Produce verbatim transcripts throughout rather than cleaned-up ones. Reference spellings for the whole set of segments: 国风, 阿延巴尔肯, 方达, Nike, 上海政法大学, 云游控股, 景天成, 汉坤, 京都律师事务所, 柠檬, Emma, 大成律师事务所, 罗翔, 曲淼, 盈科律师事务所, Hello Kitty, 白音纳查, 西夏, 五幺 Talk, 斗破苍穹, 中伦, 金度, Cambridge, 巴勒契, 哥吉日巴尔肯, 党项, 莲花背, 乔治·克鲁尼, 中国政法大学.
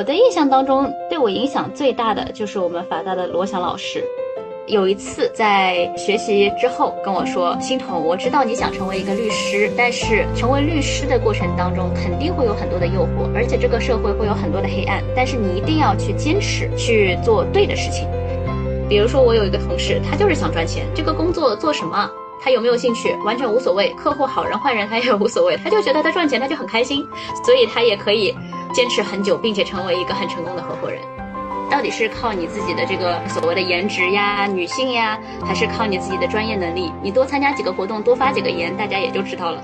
我在印象当中，对我影响最大的就是我们法大的罗翔老师。有一次在学习之后跟我说，欣桐，我知道你想成为一个律师，但是成为律师的过程当中肯定会有很多的诱惑，而且这个社会会有很多的黑暗，但是你一定要去坚持去做对的事情。比如说我有一个同事，他就是想赚钱，这个工作做什么他有没有兴趣完全无所谓，客户好人坏人他也无所谓，他就觉得他赚钱他就很开心，所以他也可以坚持很久，并且成为一个很成功的合伙人。到底是靠你自己的这个所谓的颜值呀、女性呀，还是靠你自己的专业能力？你多参加几个活动，多发几个言，大家也就知道了。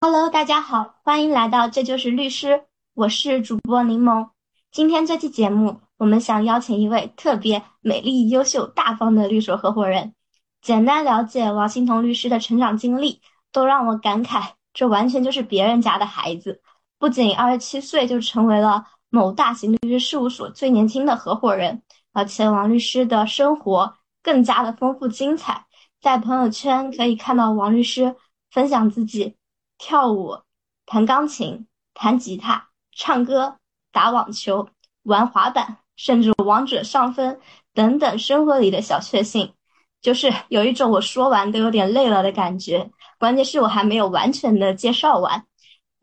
Hello， 大家好，欢迎来到这就是律师，我是主播柠檬。今天这期节目我们想邀请一位特别美丽、优秀、大方的律所合伙人，简单了解王欣桐律师的成长经历，都让我感慨，这完全就是别人家的孩子。不仅二十七岁就成为了某大型律师事务所最年轻的合伙人，而且王律师的生活更加的丰富精彩。在朋友圈可以看到王律师分享自己跳舞、弹钢琴、弹吉他、唱歌、打网球、玩滑板，甚至王者上分等等生活里的小确幸，就是有一种我说完都有点累了的感觉，关键是我还没有完全的介绍完。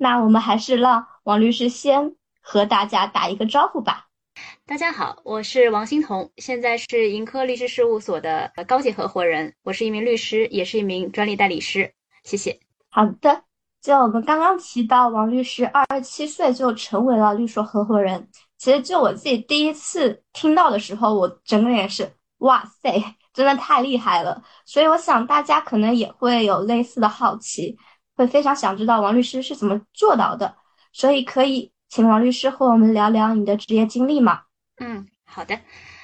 那我们还是让王律师先和大家打一个招呼吧。大家好，我是王欣桐，现在是盈科律师事务所的高级合伙人，我是一名律师，也是一名专利代理师。谢谢。好的，就我们刚刚提到王律师二十七岁就成为了律所合伙人，其实就我自己第一次听到的时候，我整个人也是哇塞，真的太厉害了。所以我想大家可能也会有类似的好奇，会非常想知道王律师是怎么做到的，所以可以请王律师和我们聊聊你的职业经历吗？嗯，好的，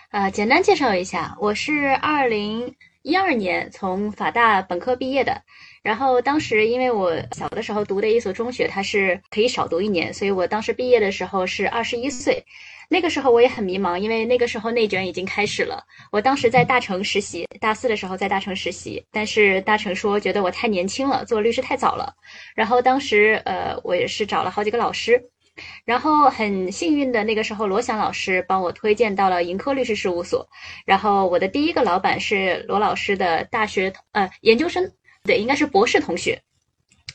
呃，简单介绍一下，我是二零一二年从法大本科毕业的，然后当时因为我小的时候读的一所中学，它是可以少读一年，所以我当时毕业的时候是二十一岁。那个时候我也很迷茫，因为那个时候内卷已经开始了。我当时在大成实习，大四的时候在大成实习，但是大成说觉得我太年轻了，做律师太早了。然后当时呃，我也是找了好几个老师，然后很幸运的那个时候罗翔老师帮我推荐到了盈科律师事务所，然后我的第一个老板是罗老师的大学呃研究生，对，应该是博士同学。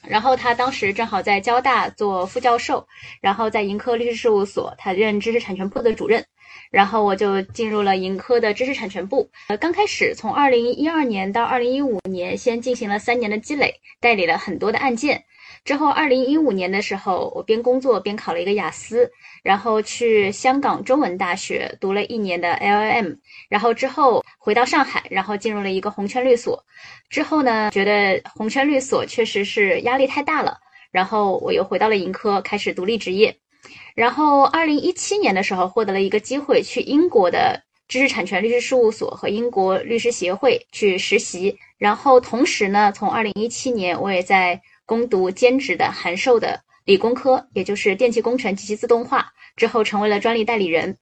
然后他当时正好在交大做副教授，然后在盈科律师事务所他任知识产权部的主任，然后我就进入了盈科的知识产权部。呃，刚开始从二零一二年到二零一五年先进行了三年的积累，代理了很多的案件。之后二零一五年的时候我边工作边考了一个雅思，然后去香港中文大学读了一年的 L L M， 然后之后回到上海，然后进入了一个红圈律所。之后呢，觉得红圈律所确实是压力太大了，然后我又回到了盈科开始独立执业。然后二零一七年的时候获得了一个机会，去英国的知识产权律师事务所和英国律师协会去实习。然后同时呢，从二零一七年我也在攻读兼职的函授的理工科，也就是电气工程及其自动化，之后成为了专利代理人。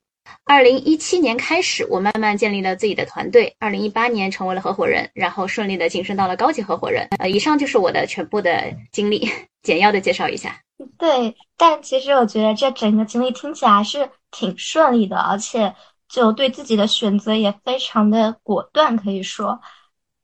二零一七年开始我慢慢建立了自己的团队，二零一八年成为了合伙人，然后顺利的晋升到了高级合伙人。呃，以上就是我的全部的经历，简要的介绍一下。对，但其实我觉得这整个经历听起来是挺顺利的，而且就对自己的选择也非常的果断，可以说。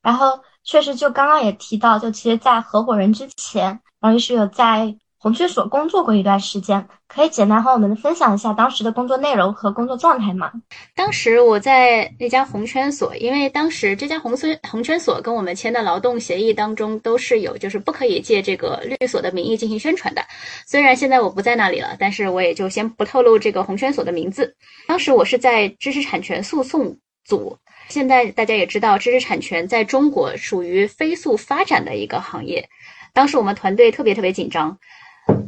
然后确实就刚刚也提到，就其实在合伙人之前，王律师有在红圈所工作过一段时间，可以简单和我们分享一下当时的工作内容和工作状态吗？当时我在那家红圈所，因为当时这家红圈红圈所跟我们签的劳动协议当中都是有，就是不可以借这个律所的名义进行宣传的。虽然现在我不在那里了，但是我也就先不透露这个红圈所的名字。当时我是在知识产权诉讼组。现在大家也知道，知识产权在中国属于飞速发展的一个行业。当时我们团队特别特别紧张，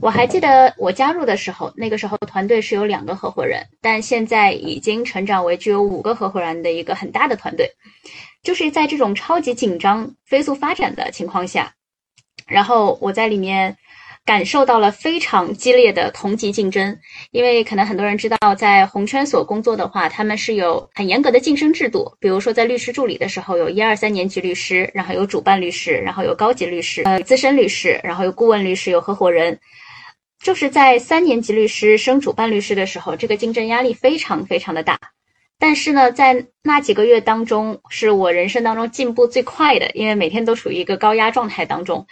我还记得我加入的时候，那个时候团队是有两个合伙人，但现在已经成长为具有五个合伙人的一个很大的团队。就是在这种超级紧张、飞速发展的情况下，然后我在里面感受到了非常激烈的同级竞争。因为可能很多人知道，在红圈所工作的话，他们是有很严格的晋升制度，比如说在律师助理的时候有一二三年级律师，然后有主办律师，然后有高级律师，呃，资深律师，然后有顾问律师，有合伙人。就是在三年级律师升主办律师的时候，这个竞争压力非常非常的大。但是呢，在那几个月当中，是我人生当中进步最快的，因为每天都处于一个高压状态当中。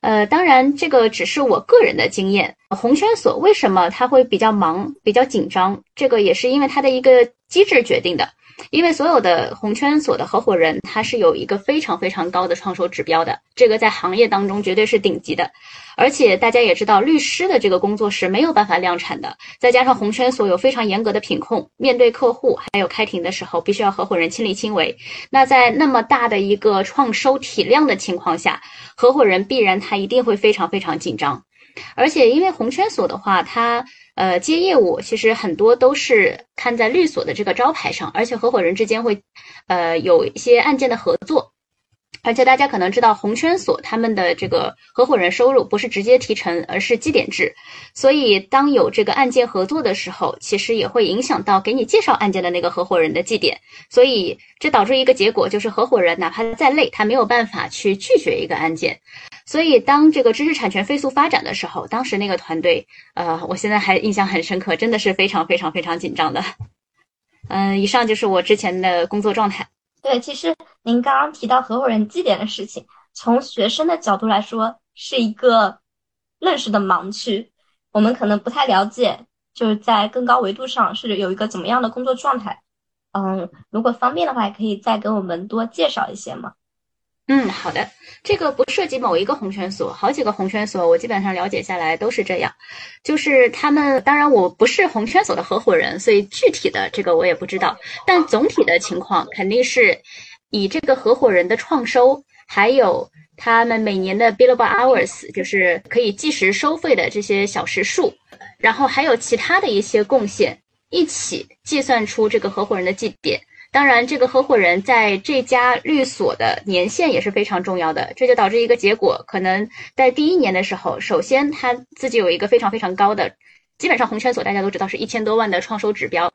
呃，当然这个只是我个人的经验。红圈所为什么它会比较忙、比较紧张，这个也是因为它的一个机制决定的。因为所有的红圈所的合伙人，他是有一个非常非常高的创收指标的，这个在行业当中绝对是顶级的。而且大家也知道，律师的这个工作是没有办法量产的，再加上红圈所有非常严格的品控，面对客户还有开庭的时候，必须要合伙人亲力亲为。那在那么大的一个创收体量的情况下，合伙人必然他一定会非常非常紧张。而且因为红圈所的话，它呃接业务其实很多都是看在律所的这个招牌上，而且合伙人之间会呃有一些案件的合作。而且大家可能知道，红圈所他们的这个合伙人收入不是直接提成，而是绩点制。所以当有这个案件合作的时候，其实也会影响到给你介绍案件的那个合伙人的绩点。所以这导致一个结果，就是合伙人哪怕再累，他没有办法去拒绝一个案件。所以当这个知识产权飞速发展的时候，当时那个团队呃我现在还印象很深刻，真的是非常非常非常紧张的。嗯、呃、以上就是我之前的工作状态。对，其实您刚刚提到合伙人绩点的事情，从学生的角度来说是一个认识的盲区，我们可能不太了解，就是在更高维度上是有一个怎么样的工作状态。嗯，如果方便的话，可以再给我们多介绍一些吗？嗯，好的，这个不涉及某一个红圈所，好几个红圈所我基本上了解下来都是这样，就是他们，当然我不是红圈所的合伙人，所以具体的这个我也不知道，但总体的情况肯定是以这个合伙人的创收，还有他们每年的 billable hours， 就是可以计时收费的这些小时数，然后还有其他的一些贡献，一起计算出这个合伙人的绩点。当然这个合伙人在这家律所的年限也是非常重要的，这就导致一个结果，可能在第一年的时候，首先他自己有一个非常非常高的，基本上红圈所大家都知道是一千多万的创收指标，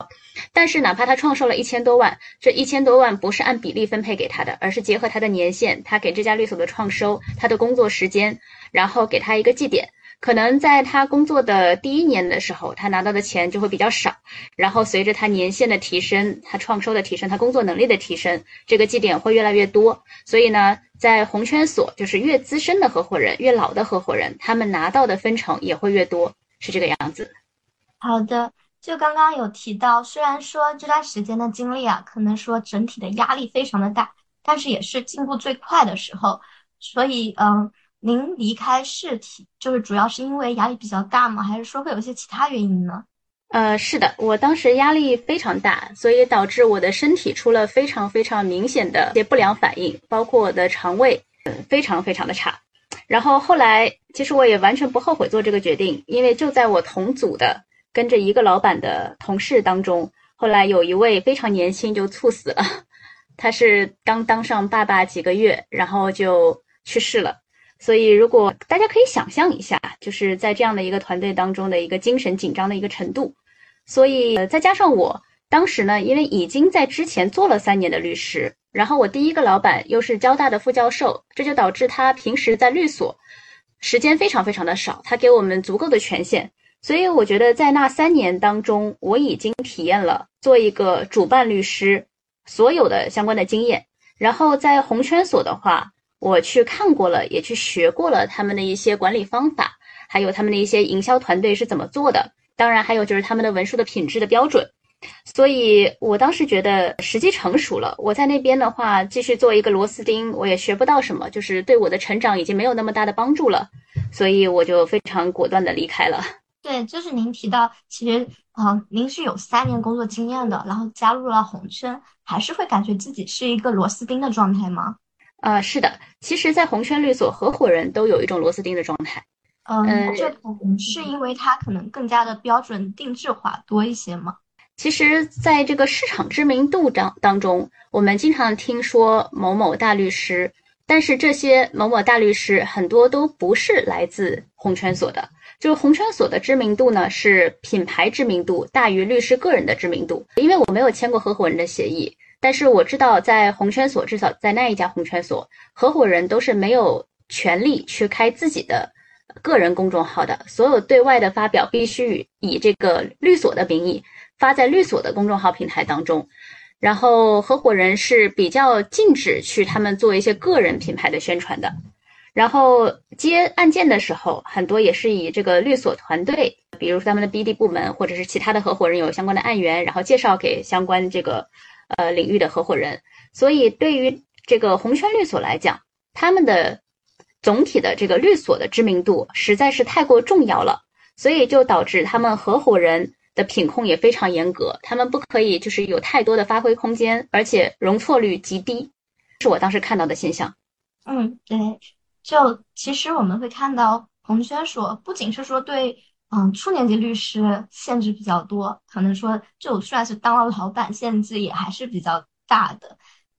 但是哪怕他创收了一千多万，这一千多万不是按比例分配给他的，而是结合他的年限，他给这家律所的创收，他的工作时间，然后给他一个绩点。可能在他工作的第一年的时候，他拿到的钱就会比较少，然后随着他年限的提升，他创收的提升，他工作能力的提升，这个绩点会越来越多。所以呢，在红圈所，就是越资深的合伙人，越老的合伙人，他们拿到的分成也会越多，是这个样子。好的，就刚刚有提到，虽然说这段时间的经历啊，可能说整体的压力非常的大，但是也是进步最快的时候。所以嗯您离开试题，就是主要是因为压力比较大吗？还是说会有一些其他原因呢？呃，是的，我当时压力非常大，所以导致我的身体出了非常非常明显的一些不良反应，包括我的肠胃、嗯、非常非常的差。然后后来，其实我也完全不后悔做这个决定，因为就在我同组的跟着一个老板的同事当中，后来有一位非常年轻就猝死了，他是刚当上爸爸几个月，然后就去世了。所以如果大家可以想象一下，就是在这样的一个团队当中的一个精神紧张的一个程度。所以、呃、再加上我当时呢，因为已经在之前做了三年的律师，然后我第一个老板又是交大的副教授，这就导致他平时在律所时间非常非常的少，他给我们足够的权限。所以我觉得在那三年当中，我已经体验了做一个主办律师所有的相关的经验。然后在红圈所的话，我去看过了，也去学过了他们的一些管理方法，还有他们的一些营销团队是怎么做的，当然还有就是他们的文书的品质的标准。所以我当时觉得时机成熟了，我在那边的话继续做一个螺丝钉，我也学不到什么，就是对我的成长已经没有那么大的帮助了，所以我就非常果断的离开了。对，就是您提到其实、呃、您是有三年工作经验的，然后加入了红圈，还是会感觉自己是一个螺丝钉的状态吗？呃，是的，其实在红圈律所合伙人都有一种螺丝钉的状态。嗯，这是因为它可能更加的标准定制化多一些吗？其实在这个市场知名度当当中，我们经常听说某某大律师，但是这些某某大律师很多都不是来自红圈所的，就是红圈所的知名度呢，是品牌知名度大于律师个人的知名度。因为我没有签过合伙人的协议，但是我知道在红圈所，至少在那一家红圈所，合伙人都是没有权利去开自己的个人公众号的，所有对外的发表必须以这个律所的名义发在律所的公众号平台当中。然后合伙人是比较禁止去他们做一些个人品牌的宣传的。然后接案件的时候，很多也是以这个律所团队，比如说他们的 B D 部门或者是其他的合伙人有相关的案源，然后介绍给相关这个呃领域的合伙人。所以对于这个红圈律所来讲，他们的总体的这个律所的知名度实在是太过重要了，所以就导致他们合伙人的品控也非常严格，他们不可以就是有太多的发挥空间，而且容错率极低，是我当时看到的现象。嗯，对，就其实我们会看到红圈所不仅是说对嗯初年级律师限制比较多，可能说就算是当了老板限制也还是比较大的。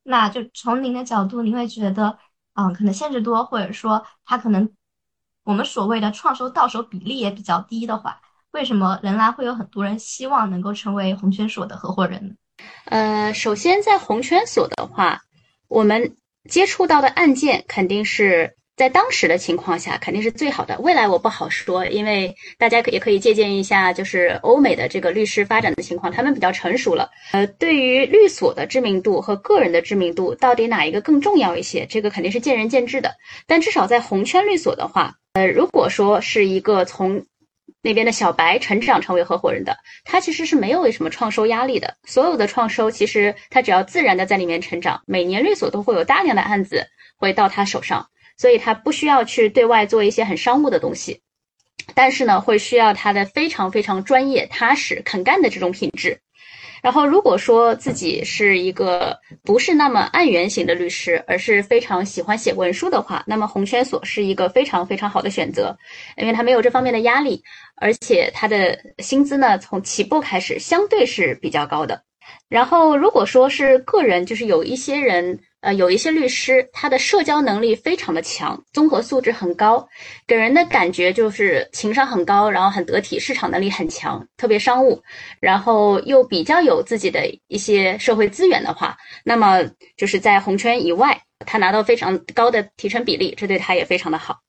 那就从您的角度，您会觉得嗯可能限制多，或者说他可能我们所谓的创收到手比例也比较低的话，为什么仍然会有很多人希望能够成为红圈所的合伙人呢？呃首先在红圈所的话，我们接触到的案件肯定是在当时的情况下肯定是最好的，未来我不好说，因为大家也可以借鉴一下就是欧美的这个律师发展的情况，他们比较成熟了。呃，对于律所的知名度和个人的知名度到底哪一个更重要一些，这个肯定是见仁见智的。但至少在红圈律所的话，呃，如果说是一个从那边的小白成长成为合伙人的，他其实是没有什么创收压力的，所有的创收其实他只要自然的在里面成长，每年律所都会有大量的案子会到他手上，所以他不需要去对外做一些很商务的东西，但是呢会需要他的非常非常专业踏实肯干的这种品质。然后如果说自己是一个不是那么案源型的律师，而是非常喜欢写文书的话，那么红圈所是一个非常非常好的选择，因为他没有这方面的压力，而且他的薪资呢从起步开始相对是比较高的。然后如果说是个人，就是有一些人呃，有一些律师他的社交能力非常的强，综合素质很高，给人的感觉就是情商很高，然后很得体，市场能力很强，特别商务，然后又比较有自己的一些社会资源的话，那么就是在红圈以外他拿到非常高的提成比例，这对他也非常的好。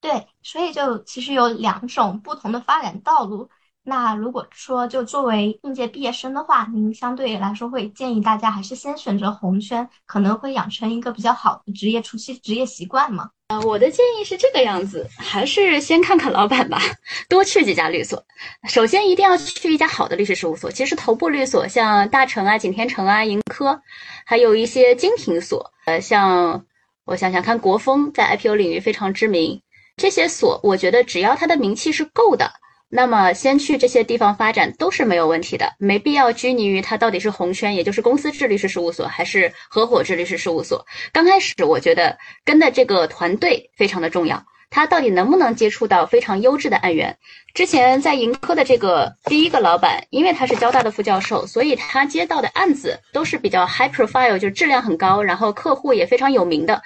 对，所以就其实有两种不同的发展道路。那如果说就作为应届毕业生的话，您相对来说会建议大家还是先选择红圈，可能会养成一个比较好的职业初期职业习惯吗？呃，我的建议是这个样子，还是先看看老板吧，多去几家律所。首先一定要去一家好的律师事务所，其实头部律所像大成啊、景天成啊、盈科，还有一些精品所，呃，像我想想看，国风在 I P O 领域非常知名，这些所我觉得只要它的名气是够的，那么先去这些地方发展都是没有问题的，没必要拘泥于它到底是红圈，也就是公司制律师事务所还是合伙制律师事务所。刚开始我觉得跟的这个团队非常的重要，他到底能不能接触到非常优质的案源。之前在盈科的这个第一个老板，因为他是交大的副教授，所以他接到的案子都是比较 high profile， 就质量很高，然后客户也非常有名的。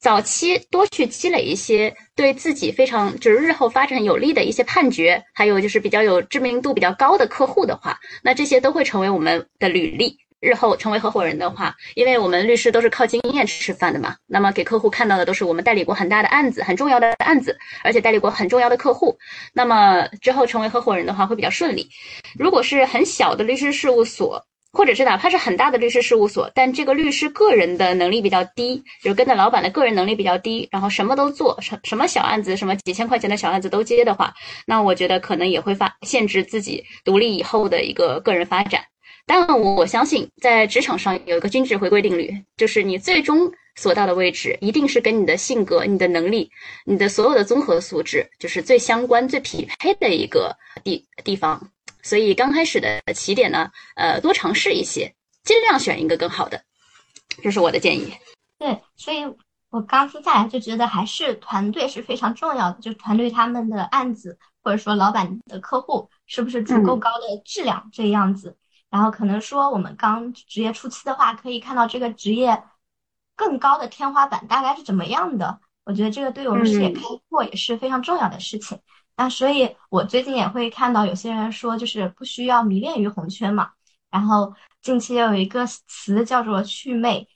早期多去积累一些对自己非常就是日后发展有利的一些判决，还有就是比较有知名度比较高的客户的话，那这些都会成为我们的履历。日后成为合伙人的话，因为我们律师都是靠经验吃饭的嘛，那么给客户看到的都是我们代理过很大的案子，很重要的案子，而且代理过很重要的客户，那么之后成为合伙人的话会比较顺利。如果是很小的律师事务所，或者是哪怕是很大的律师事务所，但这个律师个人的能力比较低，就是跟着老板的个人能力比较低，然后什么都做，什么小案子，什么几千块钱的小案子都接的话，那我觉得可能也会发限制自己独立以后的一个个人发展。但我相信在职场上有一个均值回归定律，就是你最终所到的位置一定是跟你的性格、你的能力、你的所有的综合素质就是最相关最匹配的一个地地方。所以刚开始的起点呢，呃，多尝试一些，尽量选一个更好的，这是我的建议。对，所以我刚听下来就觉得还是团队是非常重要的，就团队他们的案子或者说老板的客户是不是足够高的质量、嗯、这样子。然后可能说我们刚职业初期的话，可以看到这个职业更高的天花板大概是怎么样的，我觉得这个对我们视野开阔也是非常重要的事情。那所以我最近也会看到有些人说就是不需要迷恋于红圈嘛，然后近期有一个词叫做祛魅，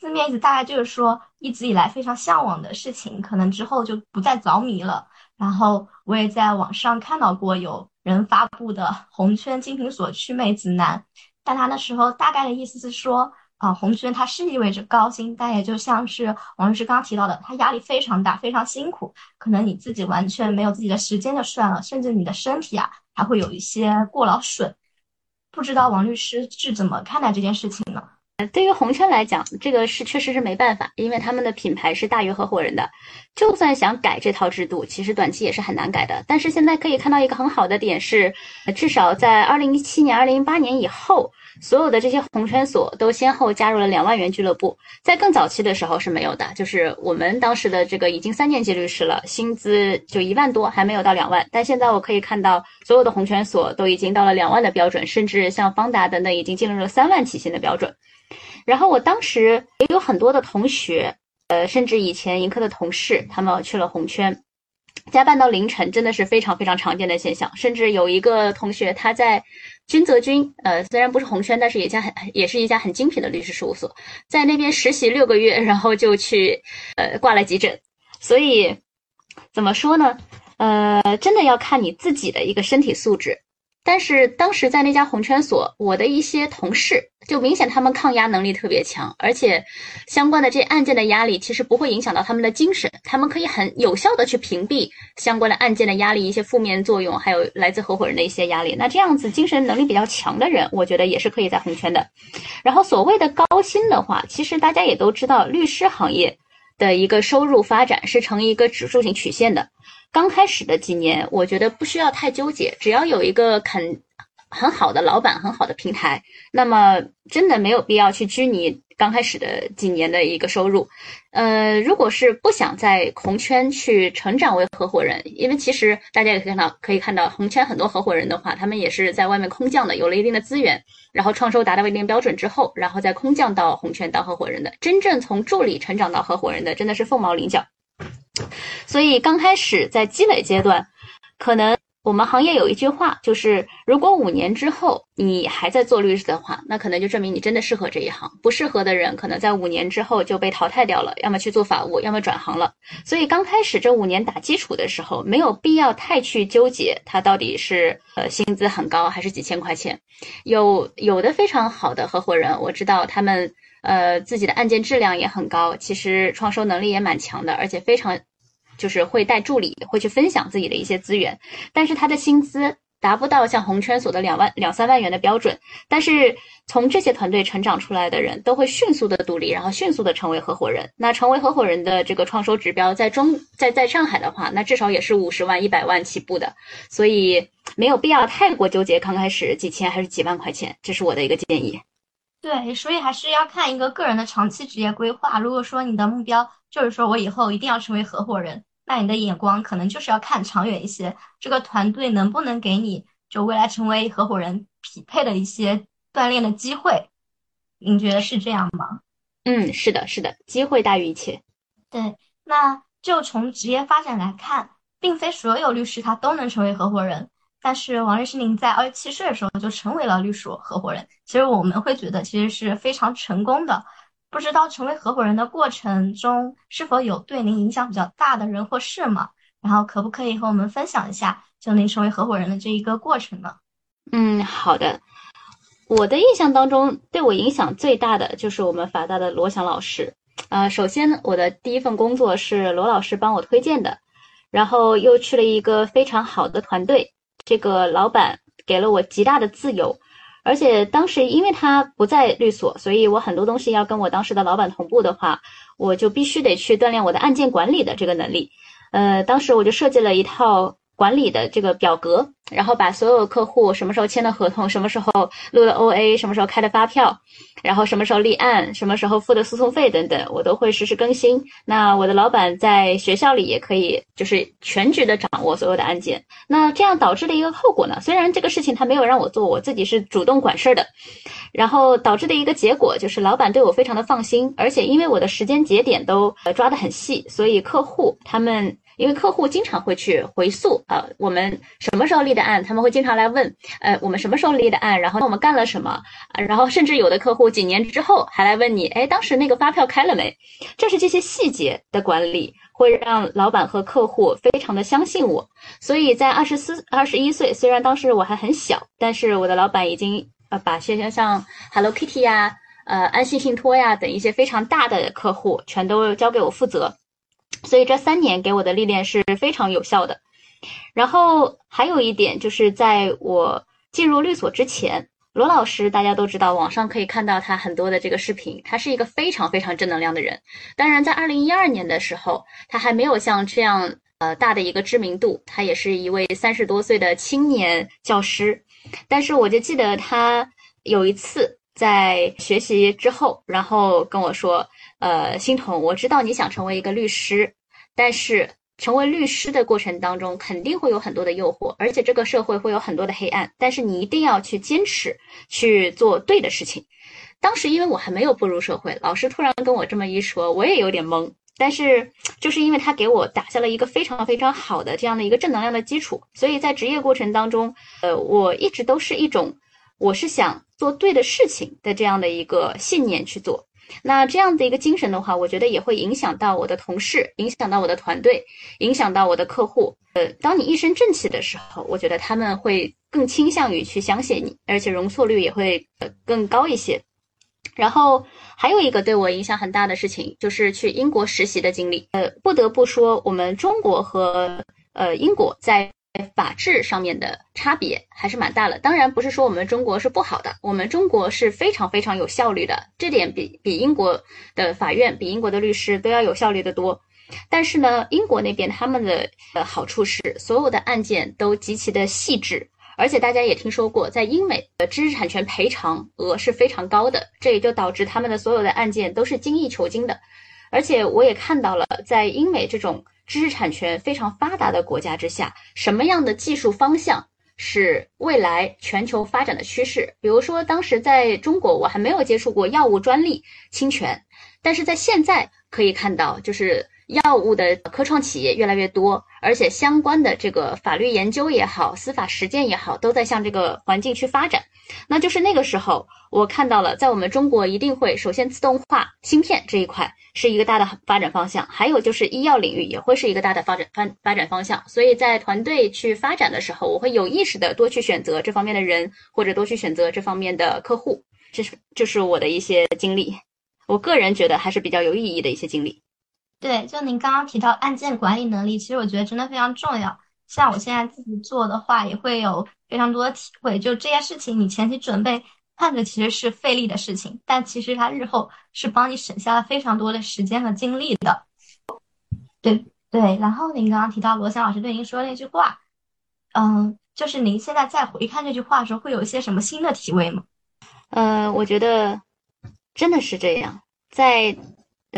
字面意思大概就是说一直以来非常向往的事情可能之后就不再着迷了，然后我也在网上看到过有人发布的红圈精品锁祛魅指南，但他那时候大概的意思是说啊、呃，红圈它是意味着高薪，但也就像是王律师刚刚提到的，它压力非常大，非常辛苦，可能你自己完全没有自己的时间就算了，甚至你的身体啊还会有一些过劳损。不知道王律师是怎么看待这件事情呢？对于红圈来讲，这个是确实是没办法，因为他们的品牌是大于合伙人的，就算想改这套制度，其实短期也是很难改的。但是现在可以看到一个很好的点是，至少在二零一七年、二零一八年以后，所有的这些红圈锁都先后加入了两万元俱乐部，在更早期的时候是没有的，就是我们当时的这个已经三年级律师了，薪资就一万多，还没有到两万，但现在我可以看到所有的红圈锁都已经到了两万的标准，甚至像方达等等已经进入了三万起薪的标准。然后我当时也有很多的同学，呃，甚至以前盈科的同事，他们去了红圈，加班到凌晨，真的是非常非常常见的现象。甚至有一个同学，他在君泽君，呃，虽然不是红圈，但是也家很也是一家很精品的律师事务所，在那边实习六个月，然后就去呃挂了急诊。所以怎么说呢？呃，真的要看你自己的一个身体素质。但是当时在那家红圈所，我的一些同事就明显他们抗压能力特别强，而且相关的这案件的压力其实不会影响到他们的精神，他们可以很有效的去屏蔽相关的案件的压力，一些负面作用，还有来自合伙人的一些压力。那这样子精神能力比较强的人，我觉得也是可以在红圈的。然后所谓的高薪的话，其实大家也都知道，律师行业的一个收入发展是呈一个指数型曲线的。刚开始的几年，我觉得不需要太纠结，只要有一个肯很好的老板，很好的平台，那么真的没有必要去拘泥刚开始的几年的一个收入。呃，如果是不想在红圈去成长为合伙人，因为其实大家也可以看到，可以看到红圈很多合伙人的话，他们也是在外面空降的，有了一定的资源，然后创收达到一定标准之后，然后再空降到红圈当合伙人的，真正从助理成长到合伙人的，真的是凤毛麟角。所以刚开始在积累阶段，可能我们行业有一句话，就是如果五年之后你还在做律师的话，那可能就证明你真的适合这一行，不适合的人可能在五年之后就被淘汰掉了，要么去做法务，要么转行了。所以刚开始这五年打基础的时候，没有必要太去纠结它到底是呃薪资很高还是几千块钱。有有的非常好的合伙人，我知道他们呃自己的案件质量也很高，其实创收能力也蛮强的，而且非常就是会带助理，会去分享自己的一些资源，但是他的薪资达不到像红圈所的两万两三万元的标准。但是从这些团队成长出来的人，都会迅速的独立，然后迅速的成为合伙人。那成为合伙人的这个创收指标，在中在在上海的话，那至少也是五十万、一百万起步的，所以没有必要太过纠结刚开始几千还是几万块钱，这是我的一个建议。对，所以还是要看一个个人的长期职业规划。如果说你的目标就是说我以后一定要成为合伙人，那你的眼光可能就是要看长远一些，这个团队能不能给你就未来成为合伙人匹配的一些锻炼的机会。你觉得是这样吗？嗯，是的，是的，机会大于一切。对，那就从职业发展来看，并非所有律师他都能成为合伙人。但是王律师您在二十七岁的时候就成为了律所合伙人，其实我们会觉得其实是非常成功的。不知道成为合伙人的过程中是否有对您影响比较大的人或事吗？然后可不可以和我们分享一下就您成为合伙人的这一个过程呢？嗯，好的。我的印象当中，对我影响最大的就是我们法大的罗翔老师。呃，首先我的第一份工作是罗老师帮我推荐的，然后又去了一个非常好的团队，这个老板给了我极大的自由，而且当时因为他不在律所，所以我很多东西要跟我当时的老板同步的话，我就必须得去锻炼我的案件管理的这个能力。呃，当时我就设计了一套管理的这个表格，然后把所有客户什么时候签的合同，什么时候录的 O A， 什么时候开的发票，然后什么时候立案，什么时候付的诉讼费等等，我都会实时更新。那我的老板在学校里也可以就是全局的掌握所有的案件。那这样导致的一个后果呢，虽然这个事情他没有让我做，我自己是主动管事的，然后导致的一个结果就是老板对我非常的放心，而且因为我的时间节点都抓得很细，所以客户他们因为客户经常会去回溯啊、呃，我们什么时候立的案，他们会经常来问，呃，我们什么时候立的案，然后我们干了什么，然后甚至有的客户几年之后还来问你，哎，当时那个发票开了没？正是这些细节的管理，会让老板和客户非常的相信我。所以在二十四、二十一岁，虽然当时我还很小，但是我的老板已经呃把学生像 Hello Kitty 呀、呃安信信托呀等一些非常大的客户全都交给我负责。所以这三年给我的历练是非常有效的。然后还有一点就是在我进入律所之前，罗老师大家都知道，网上可以看到他很多的这个视频，他是一个非常非常正能量的人。当然在二零一二年的时候，他还没有像这样呃大的一个知名度，他也是一位三十多岁的青年教师。但是我就记得他有一次在学习之后，然后跟我说，呃，欣桐，我知道你想成为一个律师，但是成为律师的过程当中肯定会有很多的诱惑，而且这个社会会有很多的黑暗，但是你一定要去坚持去做对的事情。当时因为我还没有步入社会，老师突然跟我这么一说，我也有点懵，但是就是因为他给我打下了一个非常非常好的这样的一个正能量的基础，所以在职业过程当中，呃，我一直都是一种我是想做对的事情的这样的一个信念去做。那这样的一个精神的话，我觉得也会影响到我的同事，影响到我的团队，影响到我的客户。呃，当你一身正气的时候，我觉得他们会更倾向于去相信你，而且容错率也会更高一些。然后还有一个对我影响很大的事情，就是去英国实习的经历。呃，不得不说，我们中国和呃英国在法治上面的差别还是蛮大的。当然不是说我们中国是不好的，我们中国是非常非常有效率的，这点比比英国的法院、比英国的律师都要有效率的多。但是呢，英国那边他们的、呃、好处是所有的案件都极其的细致，而且大家也听说过，在英美的知识产权赔偿额是非常高的，这也就导致他们的所有的案件都是精益求精的。而且我也看到了，在英美这种知识产权非常发达的国家之下，什么样的技术方向是未来全球发展的趋势。比如说当时在中国，我还没有接触过药物专利侵权，但是在现在可以看到，就是药物的科创企业越来越多，而且相关的这个法律研究也好，司法实践也好，都在向这个环境去发展。那就是那个时候我看到了，在我们中国一定会首先自动化、芯片这一块是一个大的发展方向，还有就是医药领域也会是一个大的发展发发展方向。所以在团队去发展的时候，我会有意识的多去选择这方面的人，或者多去选择这方面的客户。这是这是我的一些经历，我个人觉得还是比较有意义的一些经历。对，就您刚刚提到案件管理能力，其实我觉得真的非常重要。像我现在自己做的话，也会有非常多的体会。就这件事情，你前期准备看着其实是费力的事情，但其实它日后是帮你省下了非常多的时间和精力的。对对，然后您刚刚提到罗翔老师对您说的那句话，嗯，就是您现在再回看这句话的时候，会有一些什么新的体会吗？呃，我觉得真的是这样，在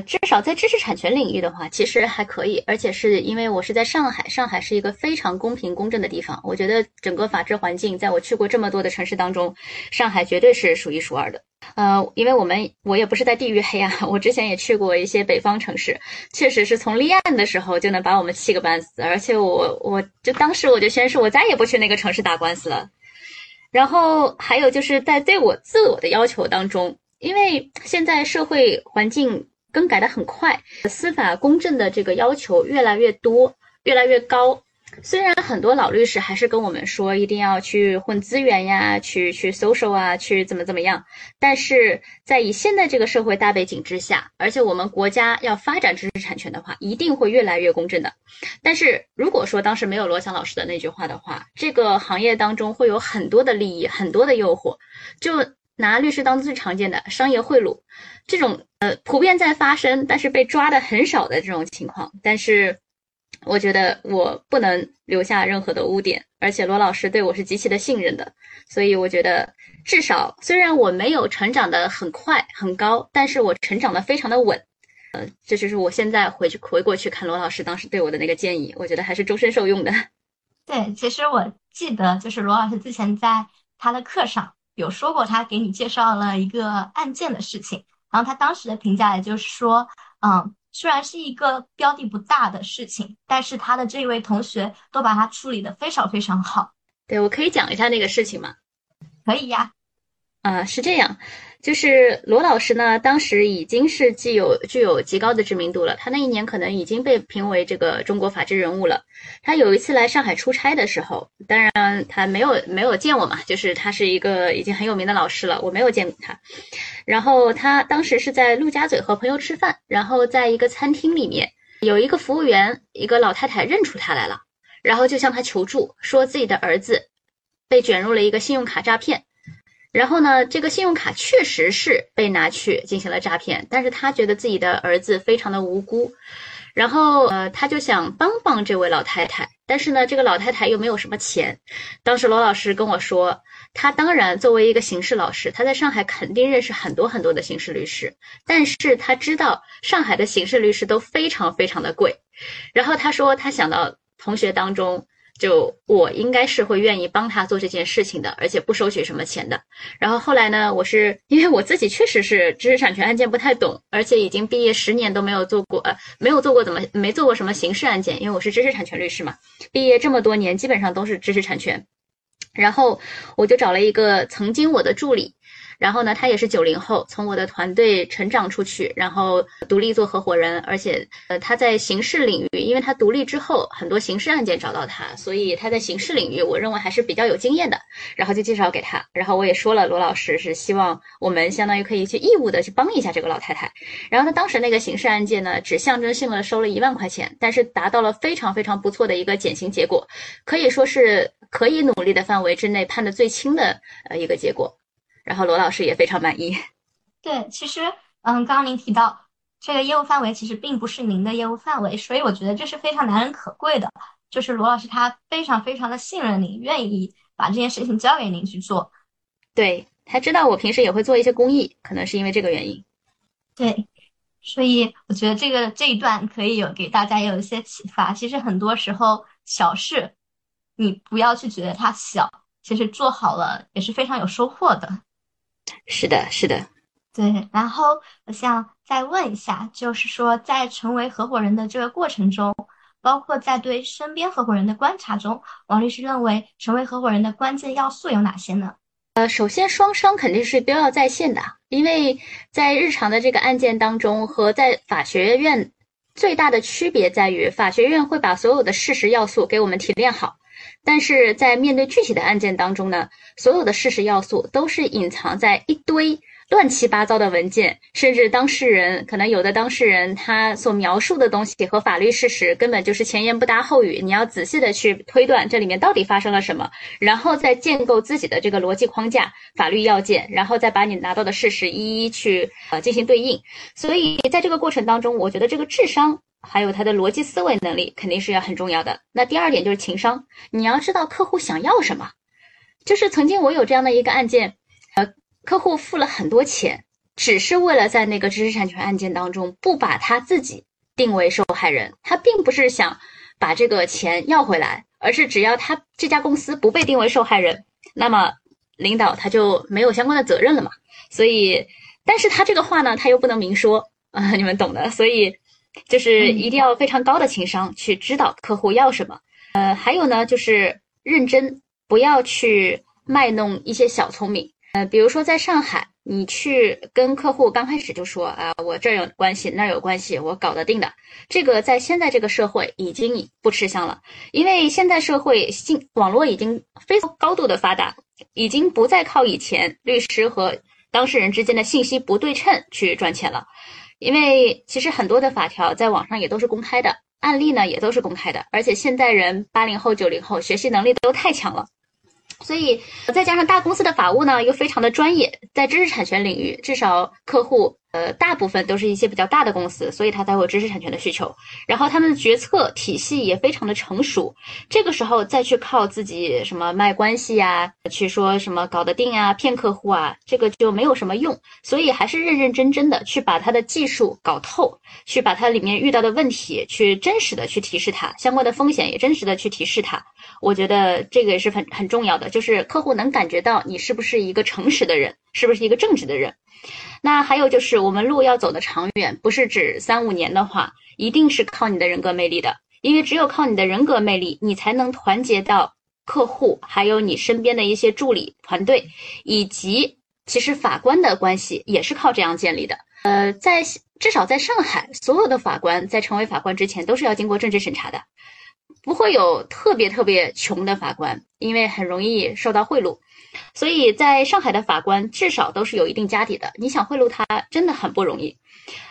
至少在知识产权领域的话，其实还可以，而且是因为我是在上海，上海是一个非常公平公正的地方。我觉得整个法治环境，在我去过这么多的城市当中，上海绝对是数一数二的。呃，因为我们我也不是在地域黑啊，我之前也去过一些北方城市，确实是从立案的时候就能把我们气个半死，而且我我就当时我就宣誓，我再也不去那个城市打官司了。然后还有就是在对我自我的要求当中，因为现在社会环境更改的很快，司法公正的这个要求越来越多，越来越高。虽然很多老律师还是跟我们说一定要去混资源呀，去去 social 啊，去怎么怎么样，但是在以现在这个社会大背景之下，而且我们国家要发展知识产权的话，一定会越来越公正的。但是如果说当时没有罗翔老师的那句话的话，这个行业当中会有很多的利益，很多的诱惑。就拿律师当作最常见的商业贿赂，这种呃普遍在发生，但是被抓的很少的这种情况。但是我觉得我不能留下任何的污点，而且罗老师对我是极其的信任的，所以我觉得至少虽然我没有成长的很快很高，但是我成长的非常的稳。呃，这就是我现在回去回过去看罗老师当时对我的那个建议，我觉得还是终身受用的。对，其实我记得就是罗老师之前在他的课上有说过，他给你介绍了一个案件的事情，然后他当时的评价也就是说，嗯，虽然是一个标的不大的事情，但是他的这位同学都把它处理得非常非常好。对，我可以讲一下那个事情吗？可以呀。呃，是这样，就是罗老师呢，当时已经是具有具有极高的知名度了，他那一年可能已经被评为这个中国法治人物了。他有一次来上海出差的时候，当然他没有没有见我嘛，就是他是一个已经很有名的老师了，我没有见过他。然后他当时是在陆家嘴和朋友吃饭，然后在一个餐厅里面，有一个服务员，一个老太太认出他来了，然后就向他求助，说自己的儿子被卷入了一个信用卡诈骗。然后呢，这个信用卡确实是被拿去进行了诈骗，但是他觉得自己的儿子非常的无辜，然后呃，他就想帮帮这位老太太，但是呢，这个老太太又没有什么钱。当时罗老师跟我说，他当然作为一个刑事老师，他在上海肯定认识很多很多的刑事律师，但是他知道上海的刑事律师都非常非常的贵。然后他说，他想到同学当中，就我应该是会愿意帮他做这件事情的，而且不收取什么钱的。然后后来呢，我是因为我自己确实是知识产权案件不太懂，而且已经毕业十年都没有做过，呃，没有做过怎么没做过什么刑事案件，因为我是知识产权律师嘛，毕业这么多年基本上都是知识产权。然后我就找了一个曾经我的助理，然后呢，他也是九零后，从我的团队成长出去，然后独立做合伙人，而且呃他在刑事领域，因为他独立之后很多刑事案件找到他，所以他在刑事领域我认为还是比较有经验的，然后就介绍给他。然后我也说了，罗老师是希望我们相当于可以去义务的去帮一下这个老太太。然后他当时那个刑事案件呢，只象征性的收了一万块钱，但是达到了非常非常不错的一个减刑结果，可以说是可以努力的范围之内判的最轻的呃一个结果。然后罗老师也非常满意。对，其实嗯，刚刚您提到这个业务范围其实并不是您的业务范围，所以我觉得这是非常难能可贵的，就是罗老师他非常非常的信任您，愿意把这件事情交给您去做。对，他知道我平时也会做一些公益，可能是因为这个原因。对，所以我觉得这个这一段可以有给大家也有一些启发。其实很多时候小事你不要去觉得它小，其实做好了也是非常有收获的。是的，是的，对。然后我想再问一下，就是说在成为合伙人的这个过程中，包括在对身边合伙人的观察中，王律师认为成为合伙人的关键要素有哪些呢？呃，首先双商肯定是都要在线的，因为在日常的这个案件当中和在法学院最大的区别在于，法学院会把所有的事实要素给我们提炼好，但是在面对具体的案件当中呢，所有的事实要素都是隐藏在一堆乱七八糟的文件，甚至当事人可能有的当事人他所描述的东西和法律事实根本就是前言不搭后语，你要仔细的去推断这里面到底发生了什么，然后再建构自己的这个逻辑框架、法律要件，然后再把你拿到的事实一一去呃进行对应。所以在这个过程当中，我觉得这个智商还有他的逻辑思维能力肯定是要很重要的。那第二点就是情商，你要知道客户想要什么。就是曾经我有这样的一个案件，呃，客户付了很多钱，只是为了在那个知识产权案件当中不把他自己定为受害人，他并不是想把这个钱要回来，而是只要他这家公司不被定为受害人，那么领导他就没有相关的责任了嘛。所以，但是他这个话呢，他又不能明说啊、呃，你们懂的。所以就是一定要非常高的情商去知道客户要什么。呃，还有呢，就是认真，不要去卖弄一些小聪明。呃，比如说在上海，你去跟客户刚开始就说啊，我这儿有关系，那儿有关系，我搞得定的。这个在现在这个社会已经不吃香了，因为现在社会信网络已经非常高度的发达，已经不再靠以前律师和当事人之间的信息不对称去赚钱了。因为其实很多的法条在网上也都是公开的，案例呢也都是公开的，而且现代人八零后九零后学习能力都太强了，所以再加上大公司的法务呢又非常的专业，在知识产权领域至少客户呃大部分都是一些比较大的公司，所以他才有知识产权的需求，然后他们的决策体系也非常的成熟，这个时候再去靠自己什么卖关系啊，去说什么搞得定啊，骗客户啊，这个就没有什么用。所以还是认认真真的去把他的技术搞透，去把他里面遇到的问题去真实的去提示他，相关的风险也真实的去提示他。我觉得这个也是很很重要的，就是客户能感觉到你是不是一个诚实的人，是不是一个正直的人。那还有就是我们路要走得长远，不是指三五年的话，一定是靠你的人格魅力的，因为只有靠你的人格魅力，你才能团结到客户，还有你身边的一些助理团队，以及其实法官的关系也是靠这样建立的。呃，在至少在上海，所有的法官在成为法官之前都是要经过政治审查的，不会有特别特别穷的法官，因为很容易受到贿赂。所以在上海的法官至少都是有一定家底的，你想贿赂他真的很不容易。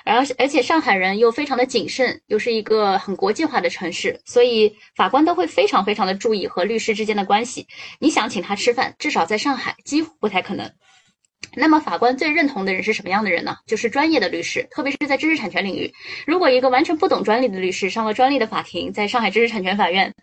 而而且上海人又非常的谨慎，又是一个很国际化的城市，所以法官都会非常非常的注意和律师之间的关系。你想请他吃饭，至少在上海几乎不太可能。那么法官最认同的人是什么样的人呢？就是专业的律师，特别是在知识产权领域。如果一个完全不懂专利的律师上了专利的法庭，在上海知识产权法院，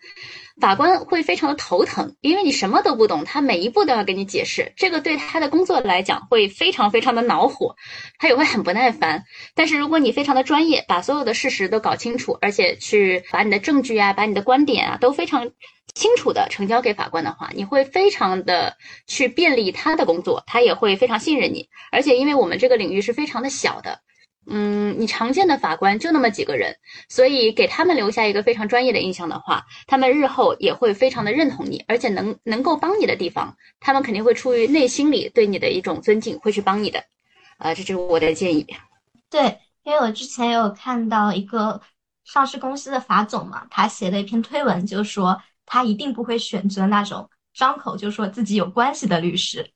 法官会非常的头疼，因为你什么都不懂，他每一步都要给你解释，这个对他的工作来讲会非常非常的恼火，他也会很不耐烦。但是如果你非常的专业，把所有的事实都搞清楚，而且去把你的证据啊，把你的观点啊，都非常清楚的呈交给法官的话，你会非常的去便利他的工作，他也会非常信任你。而且因为我们这个领域是非常的小的，嗯，你常见的法官就那么几个人，所以给他们留下一个非常专业的印象的话，他们日后也会非常的认同你，而且能能够帮你的地方，他们肯定会出于内心里对你的一种尊敬，会去帮你的。呃，这就是我的建议。对，因为我之前有看到一个上市公司的法总嘛，他写了一篇推文，就说他一定不会选择那种张口就说自己有关系的律师，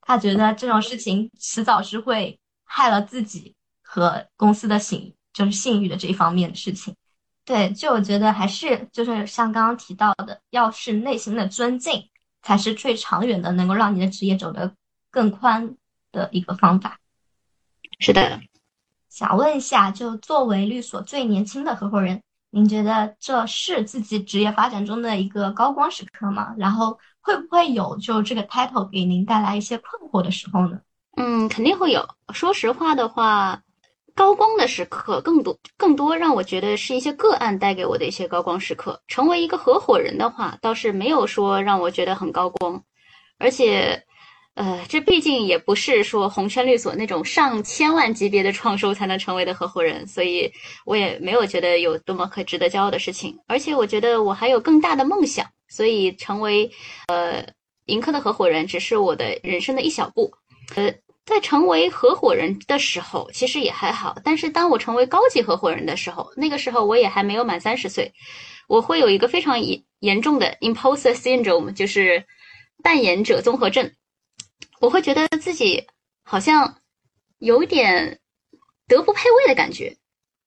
他觉得这种事情迟早是会害了自己和公司的信，就是信誉的这一方面的事情。对，就我觉得还是就是像刚刚提到的，要是内心的尊敬才是最长远的，能够让你的职业走得更宽的一个方法。是的。想问一下，就作为律所最年轻的合伙人，您觉得这是自己职业发展中的一个高光时刻吗？然后会不会有就这个 title 给您带来一些困惑的时候呢？嗯，肯定会有。说实话的话，高光的时刻更多更多让我觉得是一些个案带给我的一些高光时刻。成为一个合伙人的话，倒是没有说让我觉得很高光，而且呃，这毕竟也不是说红圈律所那种上千万级别的创收才能成为的合伙人，所以我也没有觉得有多么可值得骄傲的事情。而且我觉得我还有更大的梦想，所以成为呃盈科的合伙人只是我的人生的一小步。呃，在成为合伙人的时候其实也还好，但是当我成为高级合伙人的时候，那个时候我也还没有满三十岁，我会有一个非常严重的 imposter syndrome， 就是扮演者综合症。我会觉得自己好像有点德不配位的感觉，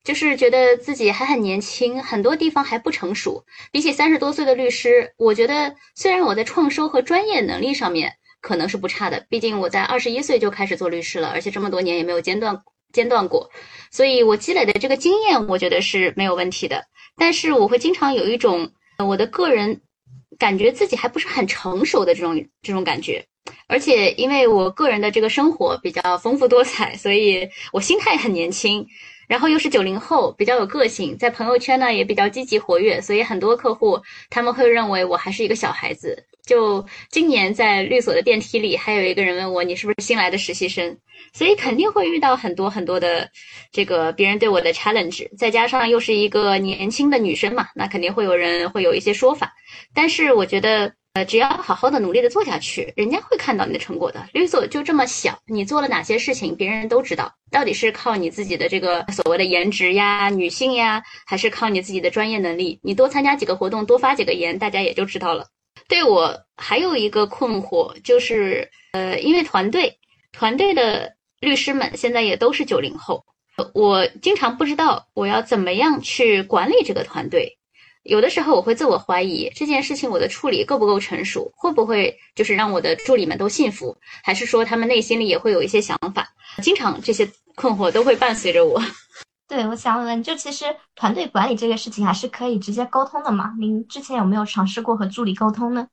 就是觉得自己还很年轻，很多地方还不成熟。比起三十多岁的律师，我觉得虽然我在创收和专业能力上面可能是不差的，毕竟我在二十一岁就开始做律师了，而且这么多年也没有间断间断过，所以我积累的这个经验我觉得是没有问题的。但是我会经常有一种我的个人感觉自己还不是很成熟的这种这种感觉。而且因为我个人的这个生活比较丰富多彩，所以我心态很年轻，然后又是九零后，比较有个性，在朋友圈呢也比较积极活跃，所以很多客户他们会认为我还是一个小孩子。就今年在律所的电梯里还有一个人问我，你是不是新来的实习生？所以肯定会遇到很多很多的这个别人对我的 challenge， 再加上又是一个年轻的女生嘛，那肯定会有人会有一些说法。但是我觉得呃，只要好好的努力的做下去，人家会看到你的成果的。律所就这么小，你做了哪些事情别人都知道，到底是靠你自己的这个所谓的颜值呀、女性呀，还是靠你自己的专业能力，你多参加几个活动，多发几个言，大家也就知道了。对，我还有一个困惑，就是呃，因为团队团队的律师们现在也都是九零后，我经常不知道我要怎么样去管理这个团队。有的时候我会自我怀疑这件事情我的处理够不够成熟，会不会就是让我的助理们都信服，还是说他们内心里也会有一些想法，经常这些困惑都会伴随着我。对，我想问，就其实团队管理这个事情还是可以直接沟通的嘛，您之前有没有尝试过和助理沟通呢？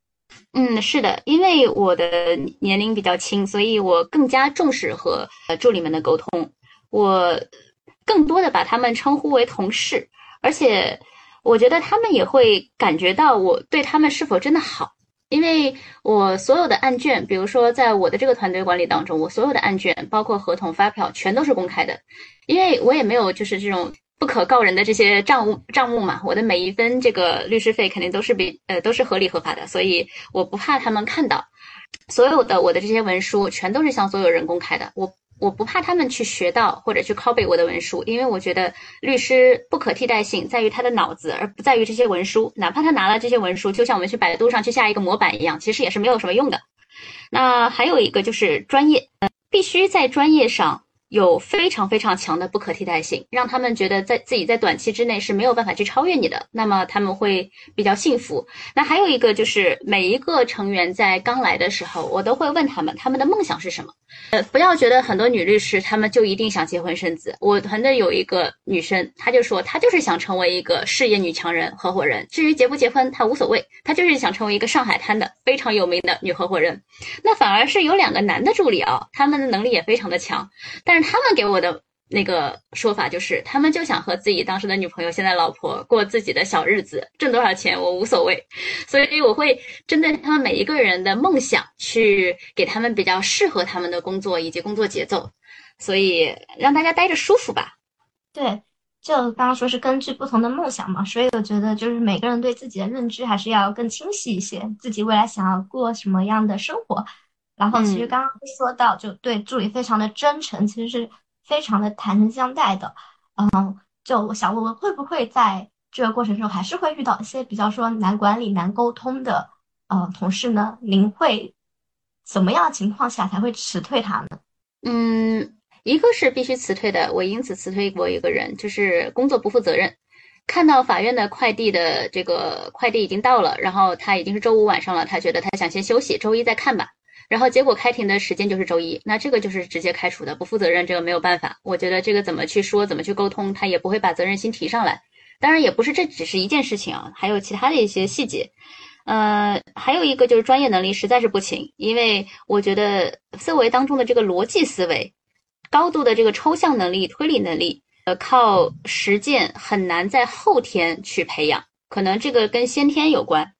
嗯，是的，因为我的年龄比较轻，所以我更加重视和助理们的沟通，我更多的把他们称呼为同事，而且我觉得他们也会感觉到我对他们是否真的好，因为我所有的案卷，比如说在我的这个团队管理当中，我所有的案卷包括合同发票全都是公开的，因为我也没有就是这种不可告人的这些账务账目嘛，我的每一分这个律师费肯定都是比呃都是合理合法的，所以我不怕他们看到，所有的我的这些文书全都是向所有人公开的，我我不怕他们去学到或者去 copy 我的文书，因为我觉得律师不可替代性在于他的脑子，而不在于这些文书，哪怕他拿了这些文书就像我们去百度上去下一个模板一样，其实也是没有什么用的。那还有一个就是专业，必须在专业上有非常非常强的不可替代性，让他们觉得在自己在短期之内是没有办法去超越你的，那么他们会比较幸福。那还有一个就是每一个成员在刚来的时候，我都会问他们他们的梦想是什么，呃，不要觉得很多女律师他们就一定想结婚生子。我团队有一个女生，她就说她就是想成为一个事业女强人合伙人，至于结不结婚她无所谓，她就是想成为一个上海滩的非常有名的女合伙人。那反而是有两个男的助理啊，他们的能力也非常的强，但是他们给我的那个说法就是他们就想和自己当时的女朋友现在老婆过自己的小日子，挣多少钱我无所谓。所以我会针对他们每一个人的梦想去给他们比较适合他们的工作以及工作节奏，所以让大家待着舒服吧。对，就刚刚说是根据不同的梦想嘛，所以我觉得就是每个人对自己的认知还是要更清晰一些，自己未来想要过什么样的生活。然后其实刚刚说到就对助理非常的真诚，其实是非常的坦诚相待的。嗯，就我想问问会不会在这个过程中还是会遇到一些比较说难管理难沟通的呃同事呢？您会怎么样的情况下才会辞退他呢？嗯，一个是必须辞退的，我因此辞退过一个人，就是工作不负责任，看到法院的快递的这个快递已经到了，然后他已经是周五晚上了，他觉得他想先休息，周一再看吧，然后结果开庭的时间就是周一，那这个就是直接开除的，不负责任，这个没有办法。我觉得这个怎么去说，怎么去沟通，他也不会把责任心提上来。当然也不是这只是一件事情啊，还有其他的一些细节。呃，还有一个就是专业能力实在是不行，因为我觉得思维当中的这个逻辑思维，高度的这个抽象能力、推理能力，呃，靠实践很难在后天去培养，可能这个跟先天有关。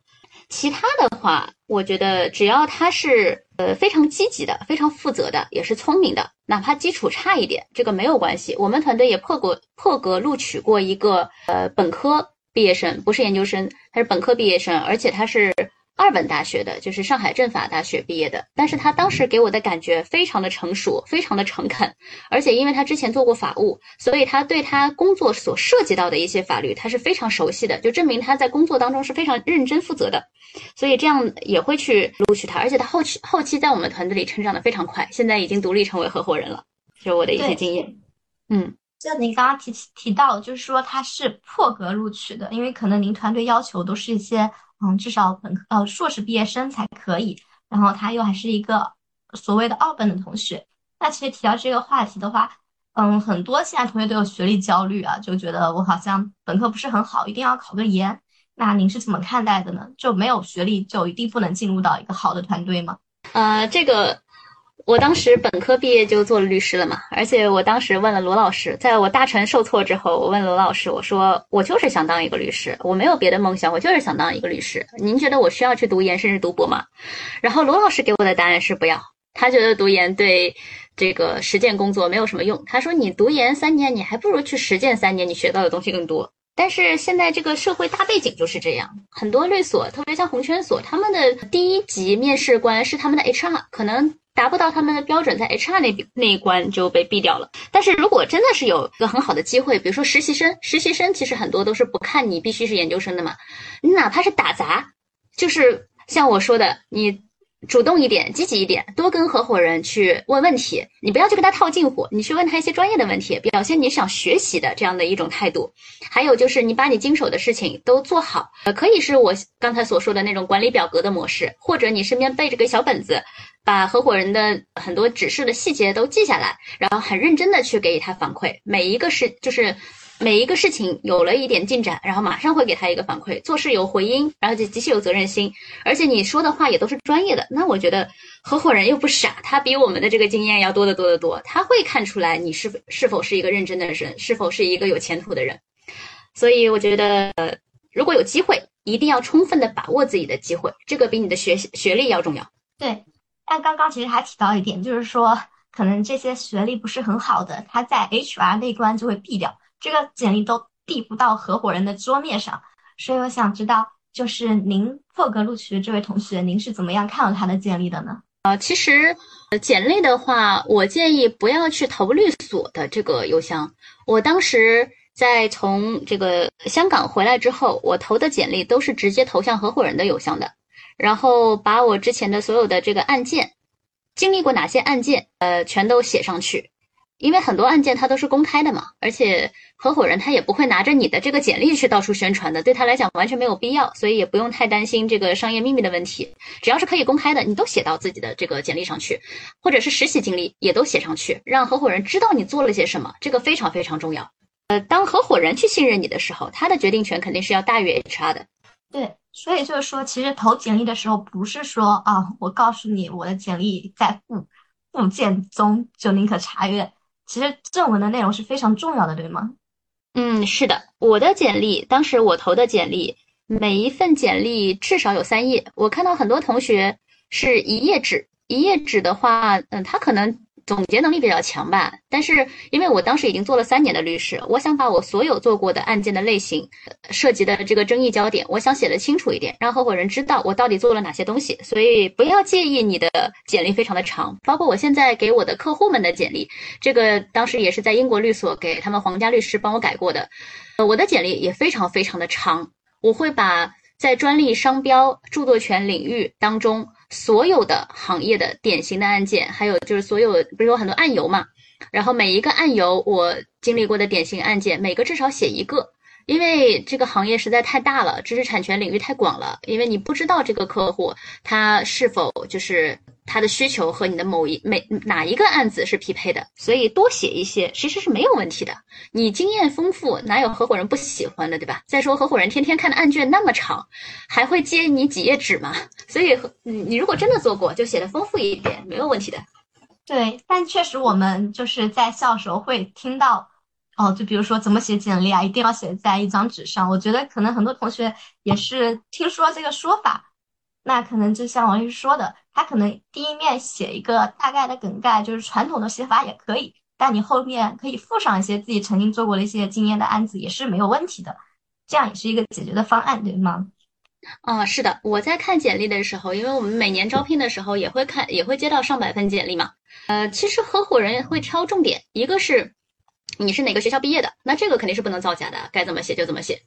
其他的话，我觉得只要他是呃非常积极的、非常负责的，也是聪明的，哪怕基础差一点，这个没有关系。我们团队也破过破格录取过一个呃本科毕业生，不是研究生，他是本科毕业生，而且他是二本大学的，就是上海政法大学毕业的。但是他当时给我的感觉非常的成熟，非常的诚恳，而且因为他之前做过法务，所以他对他工作所涉及到的一些法律，他是非常熟悉的，就证明他在工作当中是非常认真负责的。所以这样也会去录取他，而且他后期后期在我们团队里成长的非常快，现在已经独立成为合伙人了。就是我的一些经验。嗯，就您刚刚提提到，就是说他是破格录取的，因为可能您团队要求都是一些嗯至少本科呃硕士毕业生才可以，然后他又还是一个所谓的二本的同学。那其实提到这个话题的话，嗯，很多现在同学都有学历焦虑啊，就觉得我好像本科不是很好，一定要考个研。那您是怎么看待的呢？就没有学历就一定不能进入到一个好的团队吗？呃，这个我当时本科毕业就做了律师了嘛，而且我当时问了罗老师，在我大成受挫之后，我问罗老师，我说我就是想当一个律师，我没有别的梦想，我就是想当一个律师，您觉得我需要去读研甚至读博吗？然后罗老师给我的答案是不要，他觉得读研对这个实践工作没有什么用，他说你读研三年，你还不如去实践三年，你学到的东西更多。但是现在这个社会大背景就是这样，很多律所，特别像红圈所，他们的第一级面试官是他们的 H R， 可能达不到他们的标准，在 H R 那那一关就被毙掉了。但是如果真的是有一个很好的机会，比如说实习生，实习生其实很多都是不看你必须是研究生的嘛，你哪怕是打杂，就是像我说的，你主动一点，积极一点，多跟合伙人去问问题，你不要去跟他套近乎，你去问他一些专业的问题，表现你想学习的这样的一种态度。还有就是你把你经手的事情都做好，呃，可以是我刚才所说的那种管理表格的模式，或者你身边背着个小本子，把合伙人的很多指示的细节都记下来，然后很认真的去给他反馈，每一个事就是每一个事情有了一点进展，然后马上会给他一个反馈，做事有回音，然后就极其有责任心，而且你说的话也都是专业的。那我觉得合伙人又不傻，他比我们的这个经验要多得多得多，他会看出来你是是否是一个认真的人，是否是一个有前途的人。所以我觉得如果有机会一定要充分的把握自己的机会，这个比你的学学历要重要。对，但刚刚其实还提到一点，就是说可能这些学历不是很好的，他在 H R 那关就会避掉，这个简历都递不到合伙人的桌面上。所以我想知道，就是您破格录取的这位同学，您是怎么样看到他的简历的呢？呃，其实简历的话，我建议不要去投律所的这个邮箱。我当时在从这个香港回来之后，我投的简历都是直接投向合伙人的邮箱的，然后把我之前的所有的这个案件，经历过哪些案件，呃，全都写上去。因为很多案件它都是公开的嘛，而且合伙人他也不会拿着你的这个简历去到处宣传的，对他来讲完全没有必要，所以也不用太担心这个商业秘密的问题。只要是可以公开的，你都写到自己的这个简历上去，或者是实习经历也都写上去，让合伙人知道你做了些什么，这个非常非常重要。呃，当合伙人去信任你的时候，他的决定权肯定是要大于 H R 的。对，所以就是说，其实投简历的时候不是说啊，我告诉你我的简历在附附件中，就您可查阅。其实正文的内容是非常重要的，对吗？嗯，是的。我的简历，当时我投的简历，每一份简历至少有三页。我看到很多同学是一页纸，一页纸的话，嗯，他可能总结能力比较强吧。但是因为我当时已经做了三年的律师，我想把我所有做过的案件的类型，涉及的这个争议焦点，我想写得清楚一点，让合伙人知道我到底做了哪些东西。所以不要介意你的简历非常的长，包括我现在给我的客户们的简历，这个当时也是在英国律所给他们皇家律师帮我改过的，呃，我的简历也非常非常的长。我会把在专利、商标、著作权领域当中所有的行业的典型的案件，还有就是所有，不是有很多案由嘛，然后每一个案由我经历过的典型案件，每个至少写一个。因为这个行业实在太大了，知识产权领域太广了，因为你不知道这个客户他是否就是他的需求和你的某一每哪一个案子是匹配的，所以多写一些其实是没有问题的。你经验丰富，哪有合伙人不喜欢的，对吧？再说合伙人天天看的案卷那么长，还会接你几页纸吗？所以你如果真的做过，就写的丰富一点，没有问题的。对，但确实我们就是在校时候会听到哦，就比如说怎么写简历啊，一定要写在一张纸上。我觉得可能很多同学也是听说这个说法，那可能就像王律师说的，他可能第一面写一个大概的梗概，就是传统的写法也可以，但你后面可以附上一些自己曾经做过的一些经验的案子也是没有问题的，这样也是一个解决的方案，对吗？啊、嗯，是的。我在看简历的时候，因为我们每年招聘的时候也会看，也会接到上百份简历嘛。呃，其实合伙人会挑重点，一个是你是哪个学校毕业的，那这个肯定是不能造假的，该怎么写就怎么写。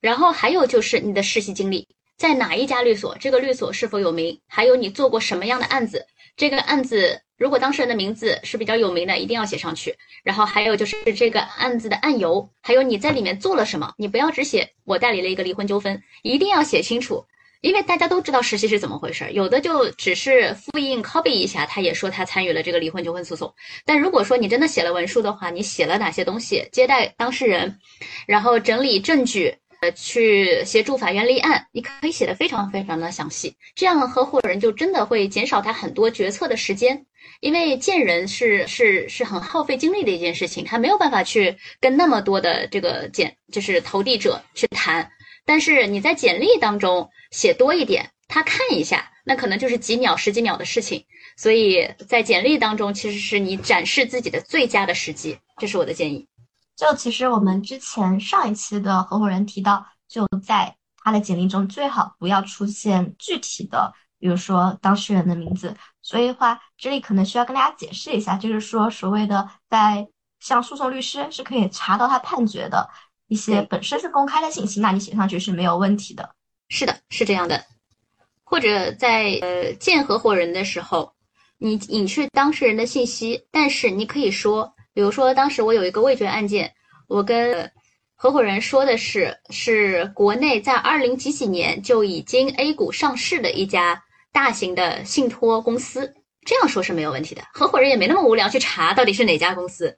然后还有就是你的实习经历，在哪一家律所，这个律所是否有名，还有你做过什么样的案子，这个案子如果当事人的名字是比较有名的，一定要写上去。然后还有就是这个案子的案由，还有你在里面做了什么，你不要只写我代理了一个离婚纠纷，一定要写清楚。因为大家都知道实习是怎么回事，有的就只是复印 copy 一下，他也说他参与了这个离婚纠纷诉讼。但如果说你真的写了文书的话，你写了哪些东西，接待当事人，然后整理证据，呃，去协助法院立案，你可以写得非常非常的详细，这样合伙人就真的会减少他很多决策的时间。因为见人是是是很耗费精力的一件事情，他没有办法去跟那么多的这个简就是投递者去谈。但是你在简历当中写多一点，他看一下，那可能就是几秒十几秒的事情，所以在简历当中其实是你展示自己的最佳的时机，这是我的建议。就其实我们之前上一期的合伙人提到，就在他的简历中最好不要出现具体的比如说当事人的名字，所以的话这里可能需要跟大家解释一下，就是说所谓的在像诉讼律师是可以查到他判决的一些本身是公开的信息，那你写上去是没有问题的。是的，是这样的。或者在呃见合伙人的时候，你隐去当事人的信息，但是你可以说，比如说当时我有一个味觉案件，我跟合伙人说的是，是国内在二零几几年就已经 A 股上市的一家大型的信托公司，这样说是没有问题的。合伙人也没那么无聊去查到底是哪家公司，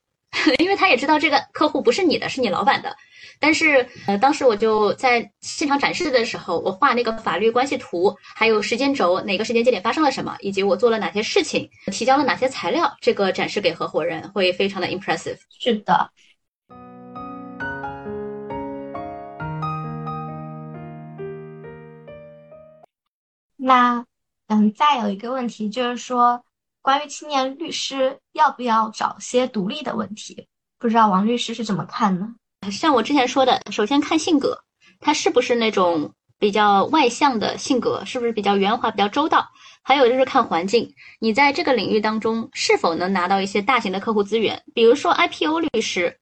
因为他也知道这个客户不是你的，是你老板的。但是呃，当时我就在现场展示的时候，我画那个法律关系图，还有时间轴，哪个时间节点发生了什么，以及我做了哪些事情，提交了哪些材料，这个展示给合伙人会非常的 impressive。 是的。那嗯，再有一个问题就是说，关于青年律师要不要找些独立的问题，不知道王律师是怎么看呢？像我之前说的，首先看性格，他是不是那种比较外向的性格，是不是比较圆滑、比较周到？还有就是看环境，你在这个领域当中是否能拿到一些大型的客户资源，比如说 I P O 律师。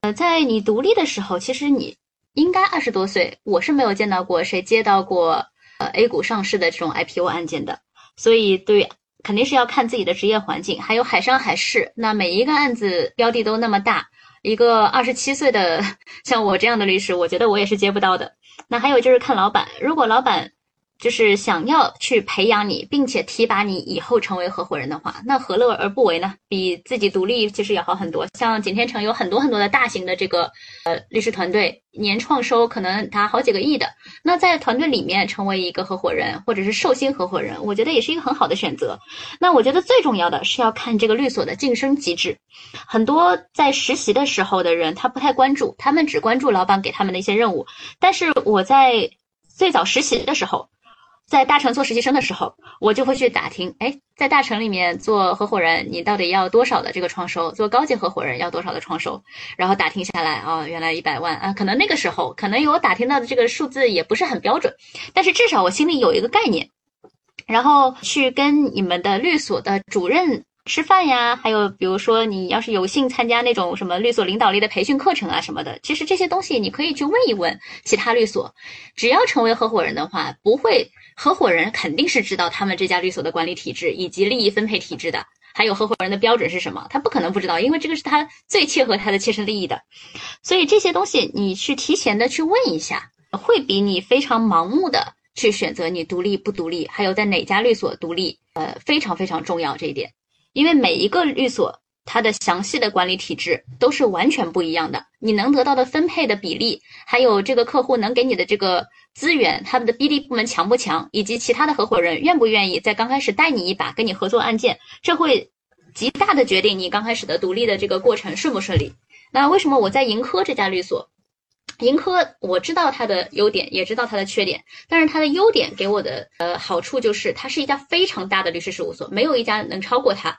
呃，在你独立的时候，其实你应该二十多岁，我是没有见到过谁接到过呃 A 股上市的这种 I P O 案件的，所以对，肯定是要看自己的职业环境，还有海商海市，那每一个案子标的都那么大。一个二十七岁的像我这样的律师，我觉得我也是接不到的。那还有就是看老板，如果老板就是想要去培养你，并且提拔你以后成为合伙人的话，那何乐而不为呢？比自己独立其实也好很多。像景天城有很多很多的大型的这个呃律师团队，年创收可能达好几个亿的。那在团队里面成为一个合伙人或者是寿星合伙人，我觉得也是一个很好的选择。那我觉得最重要的是要看这个律所的晋升机制。很多在实习的时候的人，他不太关注，他们只关注老板给他们的一些任务。但是我在最早实习的时候，在大城做实习生的时候，我就会去打听，哎，在大城里面做合伙人，你到底要多少的这个创收？做高级合伙人要多少的创收？然后打听下来啊、哦，原来一百万啊，可能那个时候，可能我打听到的这个数字也不是很标准，但是至少我心里有一个概念。然后去跟你们的律所的主任吃饭呀，还有比如说你要是有幸参加那种什么律所领导力的培训课程啊什么的，其实这些东西你可以去问一问其他律所。只要成为合伙人的话，不会。合伙人肯定是知道他们这家律所的管理体制以及利益分配体制的，还有合伙人的标准是什么，他不可能不知道，因为这个是他最切合他的切身利益的。所以这些东西你去提前的去问一下，会比你非常盲目的去选择你独立不独立，还有在哪家律所独立，呃，非常非常重要这一点。因为每一个律所它的详细的管理体制都是完全不一样的，你能得到的分配的比例，还有这个客户能给你的这个资源，他们的 B D 部门强不强，以及其他的合伙人愿不愿意在刚开始带你一把跟你合作案件，这会极大的决定你刚开始的独立的这个过程顺不顺利。那为什么我在盈科这家律所，盈科我知道它的优点也知道它的缺点，但是它的优点给我的呃好处就是它是一家非常大的律师事务所，没有一家能超过它。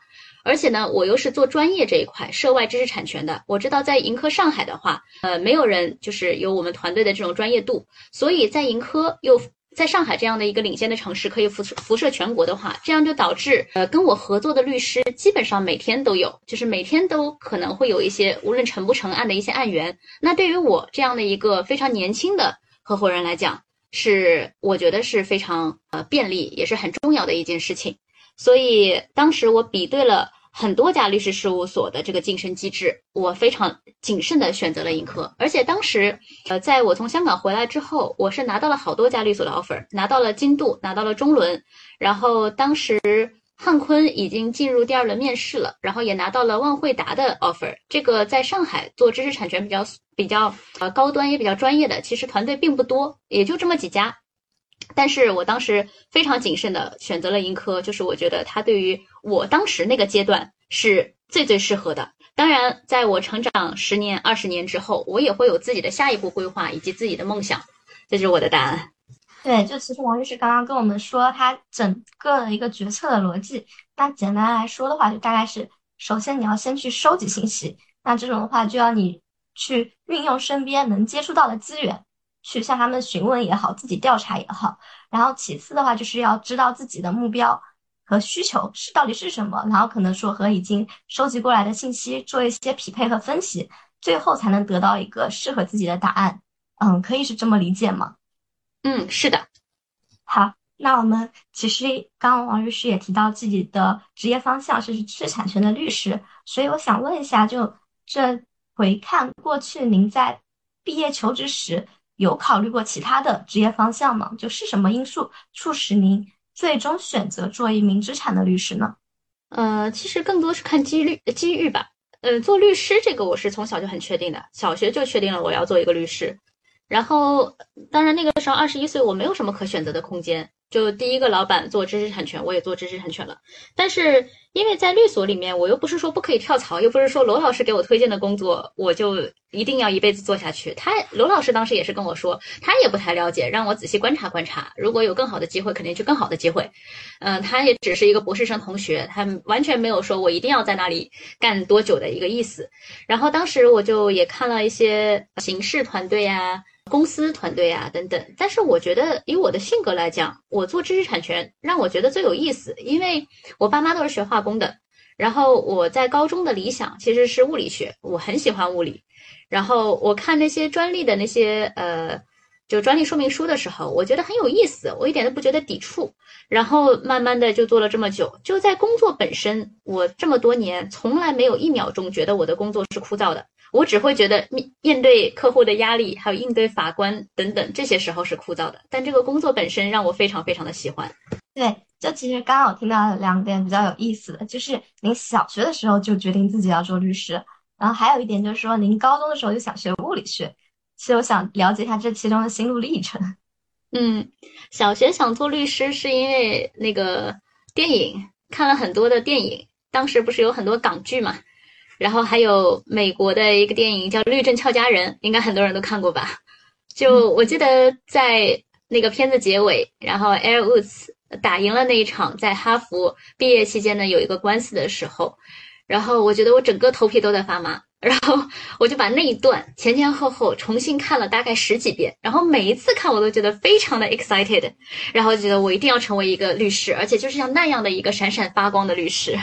而且呢，我又是做专业这一块涉外知识产权的，我知道在盈科上海的话呃没有人就是有我们团队的这种专业度，所以在盈科又在上海这样的一个领先的城市可以辐射辐射全国的话，这样就导致呃跟我合作的律师基本上每天都有，就是每天都可能会有一些无论成不成案的一些案源。那对于我这样的一个非常年轻的合伙人来讲，是我觉得是非常呃便利也是很重要的一件事情。所以当时我比对了很多家律师事务所的这个晋升机制，我非常谨慎的选择了盈科。而且当时呃，在我从香港回来之后，我是拿到了好多家律所的 offer， 拿到了金度，拿到了中伦，然后当时汉坤已经进入第二轮面试了，然后也拿到了万惠达的 offer。 这个在上海做知识产权比较比较呃高端也比较专业的，其实团队并不多，也就这么几家，但是我当时非常谨慎的选择了盈科，就是我觉得它对于我当时那个阶段是最最适合的。当然在我成长十年二十年之后，我也会有自己的下一步规划以及自己的梦想，这就是我的答案。对，就其实王律师刚刚跟我们说他整个的一个决策的逻辑，那简单来说的话就大概是，首先你要先去收集信息，那这种的话就要你去运用身边能接触到的资源，去向他们询问也好，自己调查也好。然后其次的话就是要知道自己的目标和需求是到底是什么，然后可能说和已经收集过来的信息做一些匹配和分析，最后才能得到一个适合自己的答案。嗯，可以是这么理解吗？嗯，是的。好，那我们其实刚刚王律师也提到自己的职业方向是知识产权的律师，所以我想问一下，就这回看过去，您在毕业求职时有考虑过其他的职业方向吗？就是什么因素促使您最终选择做一名知产的律师呢？呃，其实更多是看机率机遇吧。呃，做律师这个我是从小就很确定的，小学就确定了我要做一个律师。然后，当然那个时候二十一岁，我没有什么可选择的空间。就第一个老板做知识产权，我也做知识产权了。但是因为在律所里面，我又不是说不可以跳槽，又不是说娄老师给我推荐的工作我就一定要一辈子做下去。他娄老师当时也是跟我说，他也不太了解，让我仔细观察观察，如果有更好的机会肯定就更好的机会。嗯、呃，他也只是一个博士生同学，他完全没有说我一定要在那里干多久的一个意思。然后当时我就也看了一些形式团队啊，公司团队啊等等，但是我觉得以我的性格来讲，我做知识产权让我觉得最有意思，因为我爸妈都是学化工的，然后我在高中的理想其实是物理学，我很喜欢物理。然后我看那些专利的那些呃，就专利说明书的时候，我觉得很有意思，我一点都不觉得抵触。然后慢慢的就做了这么久，就在工作本身，我这么多年从来没有一秒钟觉得我的工作是枯燥的。我只会觉得面对客户的压力，还有应对法官等等这些时候是枯燥的，但这个工作本身让我非常非常的喜欢。对，这其实刚好听到两点比较有意思的，就是您小学的时候就决定自己要做律师，然后还有一点就是说您高中的时候就想学物理学，其实我想了解一下这其中的心路历程。嗯，小学想做律师是因为那个电影，看了很多的电影，当时不是有很多港剧嘛，然后还有美国的一个电影叫《律政俏佳人》，应该很多人都看过吧。就我记得在那个片子结尾，然后 Air Woods 打赢了那一场在哈佛毕业期间呢有一个官司的时候，然后我觉得我整个头皮都在发麻，然后我就把那一段前前后后重新看了大概十几遍，然后每一次看我都觉得非常的 excited， 然后觉得我一定要成为一个律师，而且就是像那样的一个闪闪发光的律师。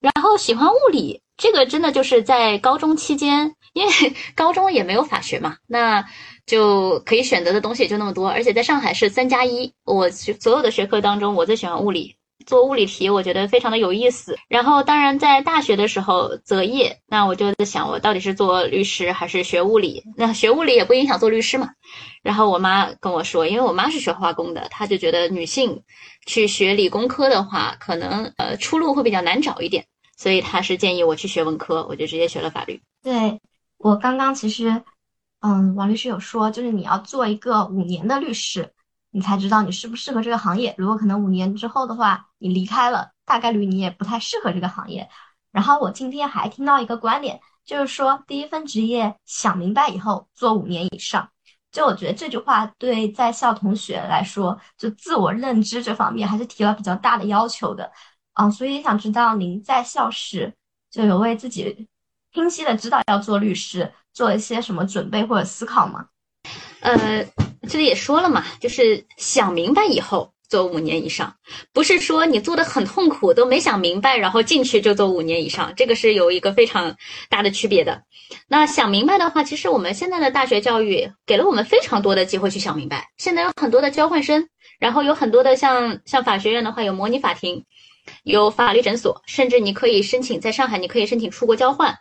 然后喜欢物理这个真的就是在高中期间，因为高中也没有法学嘛，那就可以选择的东西也就那么多，而且在上海是三加一，我所有的学科当中我最喜欢物理，做物理题我觉得非常的有意思。然后当然在大学的时候择业，那我就在想我到底是做律师还是学物理，那学物理也不影响做律师嘛。然后我妈跟我说，因为我妈是学化工的，她就觉得女性去学理工科的话可能呃出路会比较难找一点，所以他是建议我去学文科，我就直接学了法律。对，我刚刚其实嗯，王律师有说，就是你要做一个五年的律师，你才知道你适不适合这个行业，如果可能五年之后的话你离开了，大概率你也不太适合这个行业。然后我今天还听到一个观点，就是说第一份职业想明白以后做五年以上，就我觉得这句话对在校同学来说，就自我认知这方面还是提了比较大的要求的。嗯、哦，所以想知道您在校时就有为自己清晰的知道要做律师做一些什么准备或者思考吗？呃，这里也说了嘛，就是想明白以后做五年以上，不是说你做得很痛苦都没想明白，然后进去就做五年以上，这个是有一个非常大的区别的。那想明白的话，其实我们现在的大学教育给了我们非常多的机会去想明白，现在有很多的交换生，然后有很多的像像法学院的话有模拟法庭，有法律诊所，甚至你可以申请，在上海你可以申请出国交换。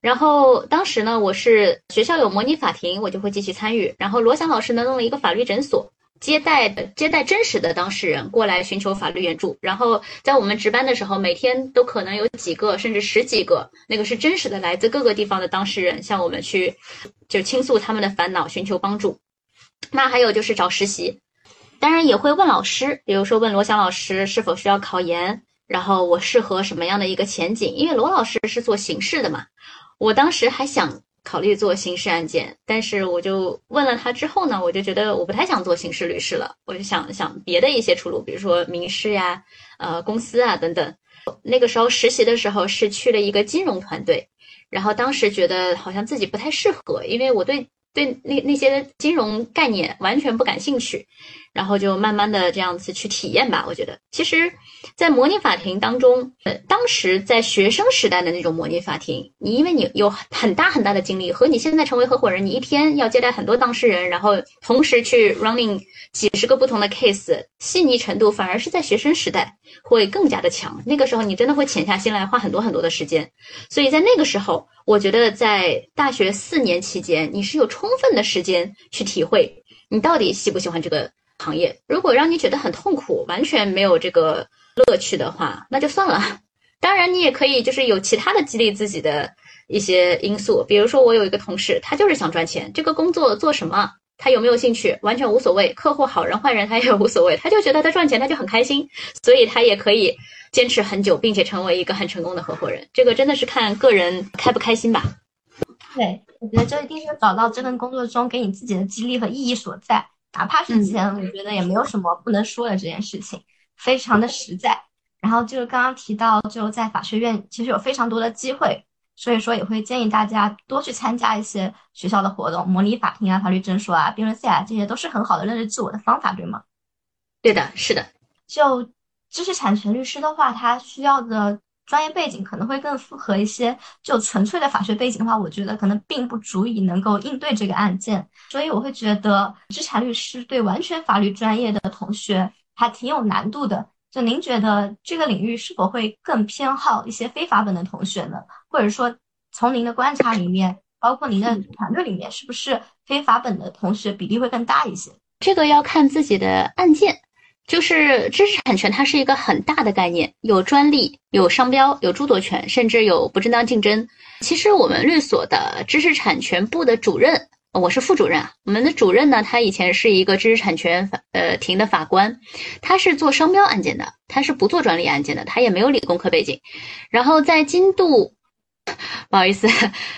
然后当时呢，我是学校有模拟法庭，我就会继续参与。然后罗翔老师呢弄了一个法律诊所，接待接待真实的当事人过来寻求法律援助。然后在我们值班的时候，每天都可能有几个甚至十几个，那个是真实的来自各个地方的当事人向我们去就倾诉他们的烦恼，寻求帮助。那还有就是找实习。当然也会问老师，比如说问罗翔老师是否需要考研，然后我适合什么样的一个前景，因为罗老师是做刑事的嘛，我当时还想考虑做刑事案件，但是我就问了他之后呢，我就觉得我不太想做刑事律师了，我就想想别的一些出路，比如说民事呀、呃公司啊等等。那个时候实习的时候是去了一个金融团队，然后当时觉得好像自己不太适合，因为我对对那那些金融概念完全不感兴趣，然后就慢慢的这样子去体验吧。我觉得其实在模拟法庭当中，呃，当时在学生时代的那种模拟法庭，你因为你有很大很大的精力，和你现在成为合伙人，你一天要接待很多当事人，然后同时去 running 几十个不同的 case， 细腻程度反而是在学生时代会更加的强，那个时候你真的会潜下心来花很多很多的时间。所以在那个时候我觉得在大学四年期间，你是有充分的时间去体会你到底喜不喜欢这个行业。如果让你觉得很痛苦，完全没有这个乐趣的话，那就算了。当然你也可以就是有其他的激励自己的一些因素，比如说我有一个同事，他就是想赚钱，这个工作做什么他有没有兴趣完全无所谓，客户好人坏人他也无所谓，他就觉得他赚钱他就很开心，所以他也可以坚持很久，并且成为一个很成功的合伙人。这个真的是看个人开不开心吧。对，我觉得这一定是找到这份工作中给你自己的激励和意义所在，哪怕是钱、嗯、我觉得也没有什么不能说的，这件事情非常的实在。然后就是刚刚提到就在法学院其实有非常多的机会，所以说也会建议大家多去参加一些学校的活动，模拟法庭啊、法律证书啊、辩论赛啊，这些都是很好的认识自我的方法，对吗？对的，是的。就知识产权律师的话，他需要的专业背景可能会更符合一些，就纯粹的法学背景的话，我觉得可能并不足以能够应对这个案件。所以我会觉得知识产律师对完全法律专业的同学还挺有难度的。就您觉得这个领域是否会更偏好一些非法本的同学呢？或者说从您的观察里面，包括您的团队里面，是不是非法本的同学比例会更大一些？这个要看自己的案件。就是知识产权它是一个很大的概念，有专利，有商标，有著作权，甚至有不正当竞争。其实我们律所的知识产权部的主任，我是副主任啊，我们的主任呢，他以前是一个知识产权呃庭的法官，他是做商标案件的，他是不做专利案件的，他也没有理工科背景。然后在京都，不好意思，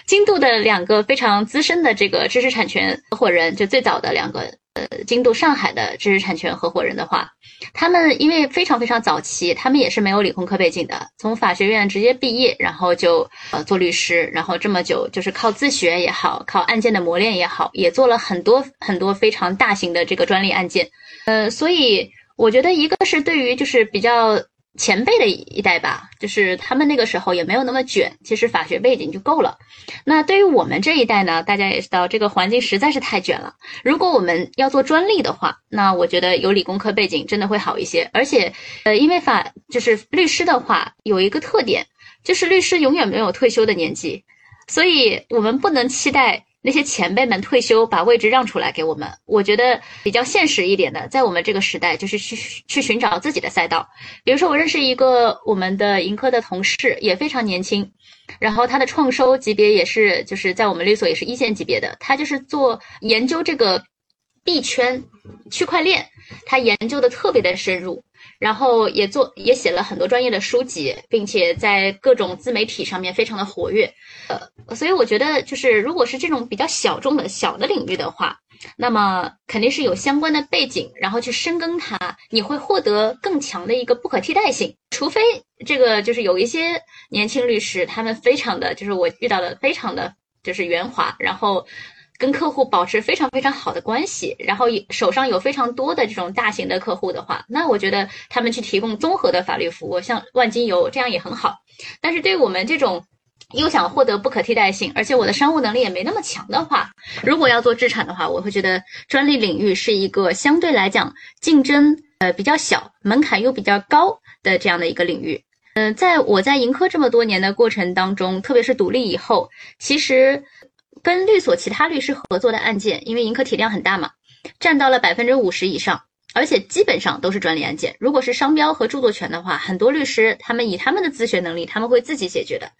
京都的两个非常资深的这个知识产权合伙人，就最早的两个呃京都上海的知识产权合伙人的话，他们因为非常非常早期，他们也是没有理工科背景的，从法学院直接毕业，然后就呃做律师，然后这么久就是靠自学也好，靠案件的磨练也好，也做了很多很多非常大型的这个专利案件。呃所以我觉得一个是对于就是比较前辈的一代吧，就是他们那个时候也没有那么卷，其实法学背景就够了。那对于我们这一代呢，大家也知道这个环境实在是太卷了，如果我们要做专利的话，那我觉得有理工科背景真的会好一些。而且呃，因为法就是律师的话有一个特点，就是律师永远没有退休的年纪，所以我们不能期待那些前辈们退休把位置让出来给我们。我觉得比较现实一点的，在我们这个时代就是去去寻找自己的赛道。比如说我认识一个我们的盈科的同事，也非常年轻，然后他的创收级别也是就是在我们律所也是一线级别的，他就是做研究这个币圈区块链，他研究的特别的深入，然后也做也写了很多专业的书籍，并且在各种自媒体上面非常的活跃。呃，所以我觉得就是如果是这种比较小众的小的领域的话，那么肯定是有相关的背景，然后去深耕它，你会获得更强的一个不可替代性。除非这个就是有一些年轻律师，他们非常的就是我遇到的非常的就是圆滑，然后跟客户保持非常非常好的关系，然后手上有非常多的这种大型的客户的话，那我觉得他们去提供综合的法律服务，像万金油这样也很好。但是对于我们这种又想获得不可替代性，而且我的商务能力也没那么强的话，如果要做知产的话，我会觉得专利领域是一个相对来讲竞争呃比较小，门槛又比较高的这样的一个领域。嗯、呃，在我在盈科这么多年的过程当中，特别是独立以后，其实跟律所其他律师合作的案件，因为盈科体量很大嘛，占到了 百分之五十 以上，而且基本上都是专利案件。如果是商标和著作权的话，很多律师他们以他们的自学能力，他们会自己解决的。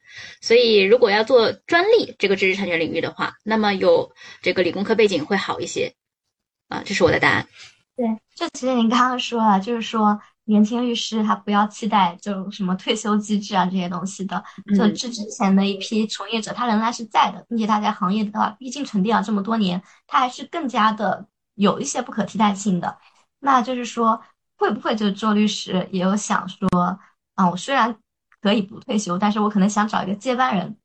所以如果要做专利这个知识产权领域的话，那么有这个理工科背景会好一些啊，这是我的答案。对，就其实您刚刚说了，就是说年轻律师他不要期待就什么退休机制啊这些东西的，就之前的一批从业者他仍然是在的，并且他在行业的话毕竟沉淀了这么多年，他还是更加的有一些不可替代性的。那就是说会不会就是做律师也有想说啊，我虽然可以不退休，但是我可能想找一个接班人，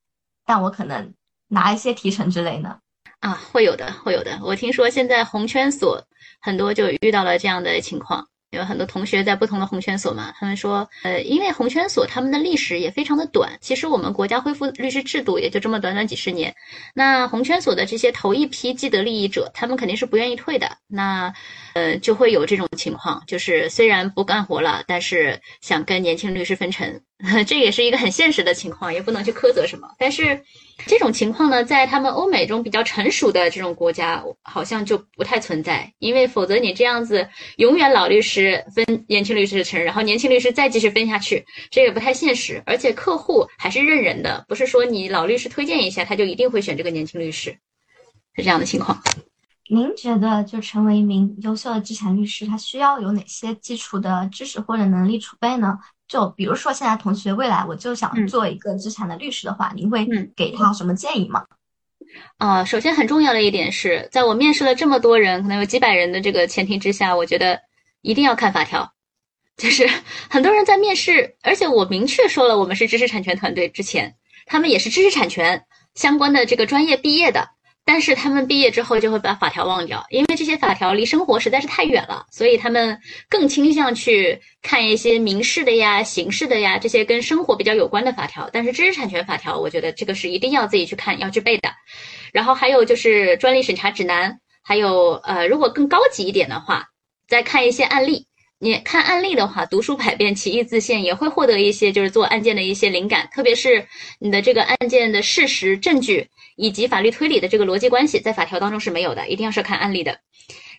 但我可能拿一些提成之类呢？啊，会有的会有的。我听说现在红圈所很多就遇到了这样的情况，有很多同学在不同的红圈所嘛，他们说呃，因为红圈所他们的历史也非常的短，其实我们国家恢复律师制度也就这么短短几十年，那红圈所的这些头一批既得利益者他们肯定是不愿意退的，那呃就会有这种情况，就是虽然不干活了，但是想跟年轻律师分成，这也是一个很现实的情况，也不能去苛责什么。但是这种情况呢，在他们欧美中比较成熟的这种国家好像就不太存在，因为否则你这样子永远老律师分年轻律师的成，然后年轻律师再继续分下去，这个不太现实。而且客户还是认人的，不是说你老律师推荐一下他就一定会选这个年轻律师，是这样的情况。您觉得就成为一名优秀的资产律师，他需要有哪些基础的知识或者能力储备呢？就比如说现在同学未来我就想嗯做一个资产的律师的话，您会嗯。给他什么建议吗？呃，首先很重要的一点是，在我面试了这么多人，可能有几百人的这个前提之下，我觉得一定要看法条。就是很多人在面试，而且我明确说了，我们是知识产权团队之前，他们也是知识产权相关的这个专业毕业的，但是他们毕业之后就会把法条忘掉，因为这些法条离生活实在是太远了，所以他们更倾向去看一些民事的呀、刑事的呀这些跟生活比较有关的法条。但是知识产权法条，我觉得这个是一定要自己去看、要去背的。然后还有就是专利审查指南，还有呃，如果更高级一点的话，再看一些案例。你看案例的话，读书百遍，其义自现，也会获得一些就是做案件的一些灵感，特别是你的这个案件的事实、证据以及法律推理的这个逻辑关系，在法条当中是没有的，一定要是看案例的。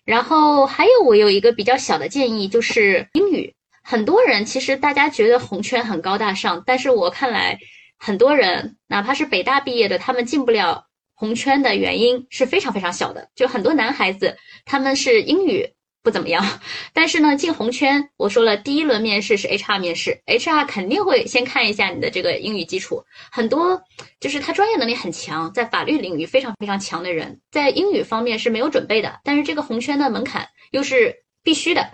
然后还有我有一个比较小的建议，就是英语。很多人其实大家觉得红圈很高大上，但是我看来，很多人哪怕是北大毕业的，他们进不了红圈的原因是非常非常小的。就很多男孩子他们是英语不怎么样，但是呢进红圈，我说了第一轮面试是 H R 面试，H R 肯定会先看一下你的这个英语基础。很多就是他专业能力很强，在法律领域非常非常强的人，在英语方面是没有准备的，但是这个红圈的门槛又是必须的。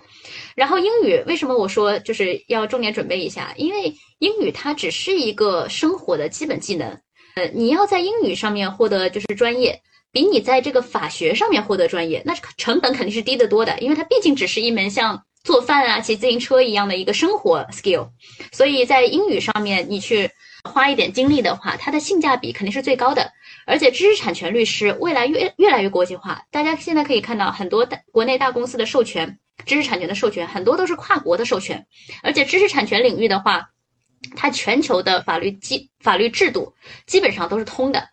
然后英语为什么我说就是要重点准备一下？因为英语它只是一个生活的基本技能，呃，你要在英语上面获得就是专业，比你在这个法学上面获得专业，那成本肯定是低得多的，因为它毕竟只是一门像做饭啊、骑自行车一样的一个生活 skill。所以在英语上面，你去花一点精力的话，它的性价比肯定是最高的。而且知识产权律师未来越越来越国际化，大家现在可以看到很多大国内大公司的授权，知识产权的授权很多都是跨国的授权，而且知识产权领域的话，它全球的法律基法律制度基本上都是通的，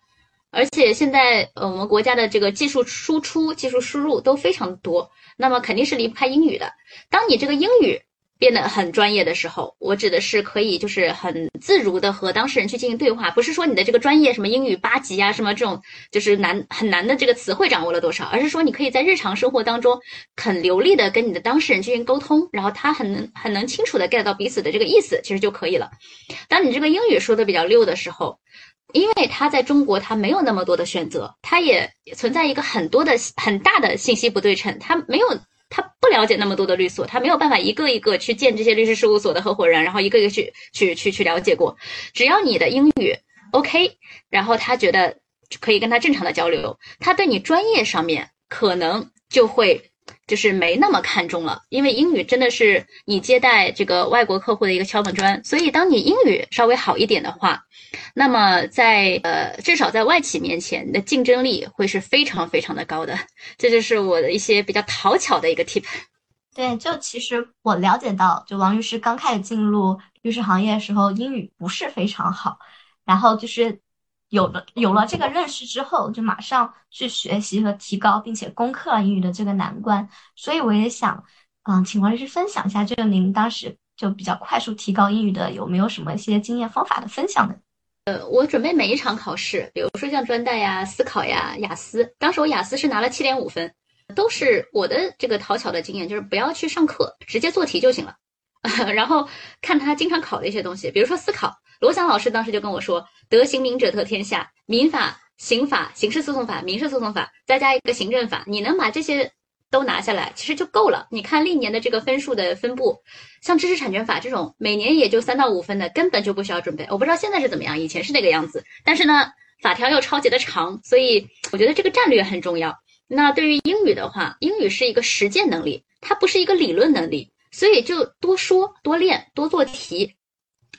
而且现在呃我们国家的这个技术输出、技术输入都非常多，那么肯定是离不开英语的。当你这个英语变得很专业的时候，我指的是可以就是很自如的和当事人去进行对话，不是说你的这个专业什么英语八级啊，什么这种就是难很难的这个词汇掌握了多少，而是说你可以在日常生活当中很流利的跟你的当事人进行沟通，然后他很能很能清楚的 get 到彼此的这个意思，其实就可以了。当你这个英语说的比较溜的时候，因为他在中国他没有那么多的选择，他也存在一个很多的很大的信息不对称，他没有他不了解那么多的律所，他没有办法一个一个去见这些律师事务所的合伙人，然后一个一个去去去去了解过。只要你的英语 OK， 然后他觉得可以跟他正常的交流，他对你专业上面可能就会就是没那么看重了，因为英语真的是你接待这个外国客户的一个敲门砖。所以当你英语稍微好一点的话，那么在呃至少在外企面前，你的竞争力会是非常非常的高的。这就是我的一些比较讨巧的一个 tip。对，就其实我了解到，就王律师刚开始进入律师行业的时候，英语不是非常好，然后就是有了有了这个认识之后，就马上去学习和提高，并且攻克了英语的这个难关。所以我也想，嗯，请王律师分享一下，就是您当时就比较快速提高英语的，有没有什么一些经验方法的分享呢？呃，我准备每一场考试，比如说像专贷呀、司考呀、雅思，当时我雅思是拿了七点五分，都是我的这个讨巧的经验，就是不要去上课，直接做题就行了。然后看他经常考的一些东西，比如说司考，罗翔老师当时就跟我说：“得刑民者得天下，民法、刑法、刑事诉讼法、民事诉讼法，再加一个行政法，你能把这些都拿下来，其实就够了。你看历年的这个分数的分布，像知识产权法这种每年也就三到五分的，根本就不需要准备。我不知道现在是怎么样，以前是那个样子。但是呢，法条又超级的长，所以我觉得这个战略很重要。那对于英语的话，英语是一个实践能力，它不是一个理论能力，所以就多说、多练、多做题。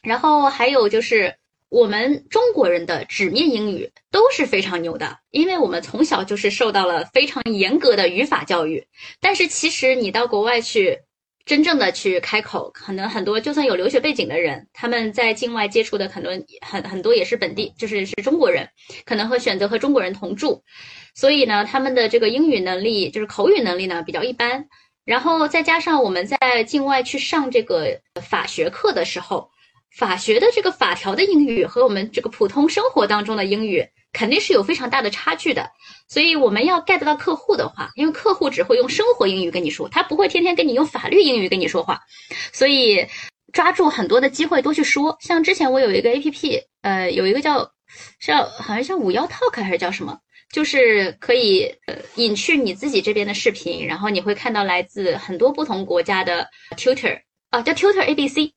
然后还有就是，我们中国人的纸面英语都是非常牛的，因为我们从小就是受到了非常严格的语法教育。但是其实你到国外去，真正的去开口，可能很多就算有留学背景的人，他们在境外接触的很多很很多也是本地，就是是中国人，可能会选择和中国人同住，所以呢，他们的这个英语能力就是口语能力呢比较一般。然后再加上我们在境外去上这个法学课的时候，法学的这个法条的英语和我们这个普通生活当中的英语肯定是有非常大的差距的。所以我们要 get 到客户的话，因为客户只会用生活英语跟你说，他不会天天跟你用法律英语跟你说话。所以抓住很多的机会，多去说。像之前我有一个 A P P， 呃，有一个叫叫好像叫五幺 Talk 还是叫什么，就是可以呃引去你自己这边的视频，然后你会看到来自很多不同国家的 tutor 啊，叫 tutor A B C。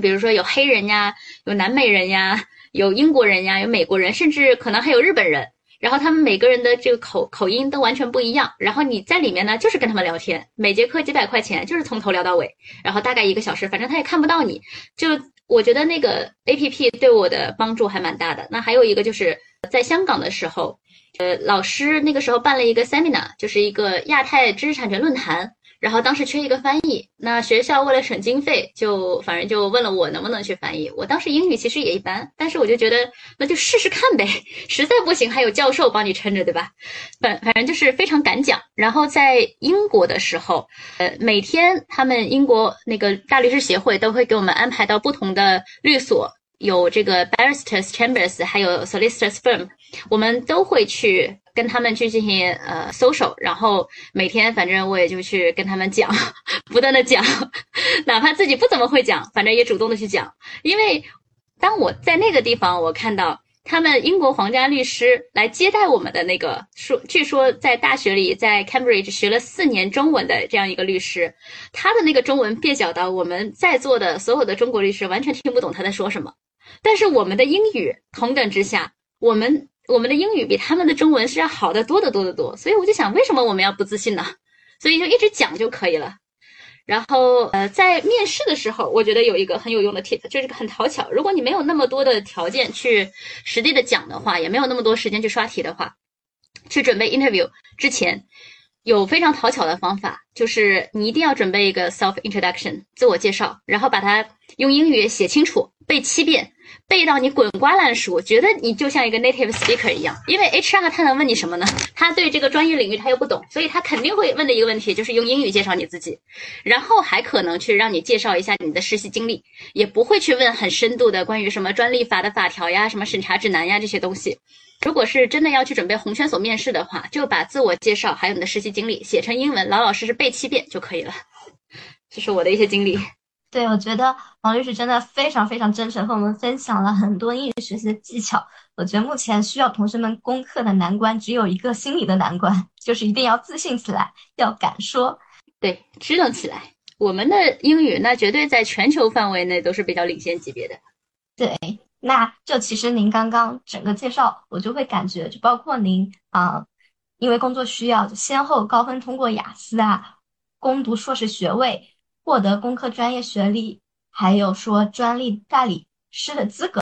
比如说有黑人呀，有南美人呀，有英国人呀，有美国人，甚至可能还有日本人。然后他们每个人的这个口口音都完全不一样。然后你在里面呢，就是跟他们聊天，每节课几百块钱，就是从头聊到尾，然后大概一个小时，反正他也看不到你。就我觉得那个 A P P 对我的帮助还蛮大的。那还有一个就是在香港的时候，呃，老师那个时候办了一个 seminar， 就是一个亚太知识产权论坛。然后当时缺一个翻译，那学校为了省经费，就反正就问了我能不能去翻译。我当时英语其实也一般，但是我就觉得那就试试看呗，实在不行还有教授帮你撑着，对吧？反反正就是非常敢讲。然后在英国的时候，呃，每天他们英国那个大律师协会都会给我们安排到不同的律所，有这个 barristers chambers， 还有 solicitors firm， 我们都会去。跟他们去进行呃 social， 然后每天反正我也就去跟他们讲，不断的讲，哪怕自己不怎么会讲，反正也主动的去讲。因为当我在那个地方，我看到他们英国皇家律师来接待我们的那个，说据说在大学里在 Cambridge 学了四年中文的这样一个律师，他的那个中文蹩脚到我们在座的所有的中国律师完全听不懂他在说什么。但是我们的英语同等之下，我们。我们的英语比他们的中文是要好得多得多得多，所以我就想为什么我们要不自信呢？所以就一直讲就可以了。然后呃，在面试的时候，我觉得有一个很有用的 tip， 就是很讨巧，如果你没有那么多的条件去实地的讲的话，也没有那么多时间去刷题的话，去准备 interview 之前有非常讨巧的方法，就是你一定要准备一个 self introduction 自我介绍，然后把它用英语写清楚，背七遍，背到你滚瓜烂熟，觉得你就像一个 native speaker 一样。因为 H R 他能问你什么呢？他对这个专业领域他又不懂，所以他肯定会问的一个问题就是用英语介绍你自己，然后还可能去让你介绍一下你的实习经历，也不会去问很深度的关于什么专利法的法条呀，什么审查指南呀这些东西。如果是真的要去准备红圈所面试的话，就把自我介绍还有你的实习经历写成英文，老老实实背七遍就可以了。这是我的一些经历。对，我觉得王律师真的非常非常真诚，和我们分享了很多英语学习的技巧。我觉得目前需要同学们攻克的难关只有一个心理的难关，就是一定要自信起来，要敢说，对，支棱起来。我们的英语那绝对在全球范围内都是比较领先级别的。对，那就其实您刚刚整个介绍，我就会感觉就包括您啊、呃，因为工作需要就先后高分通过雅思啊，攻读硕士学位，获得工科专业学历，还有说专利代理师的资格，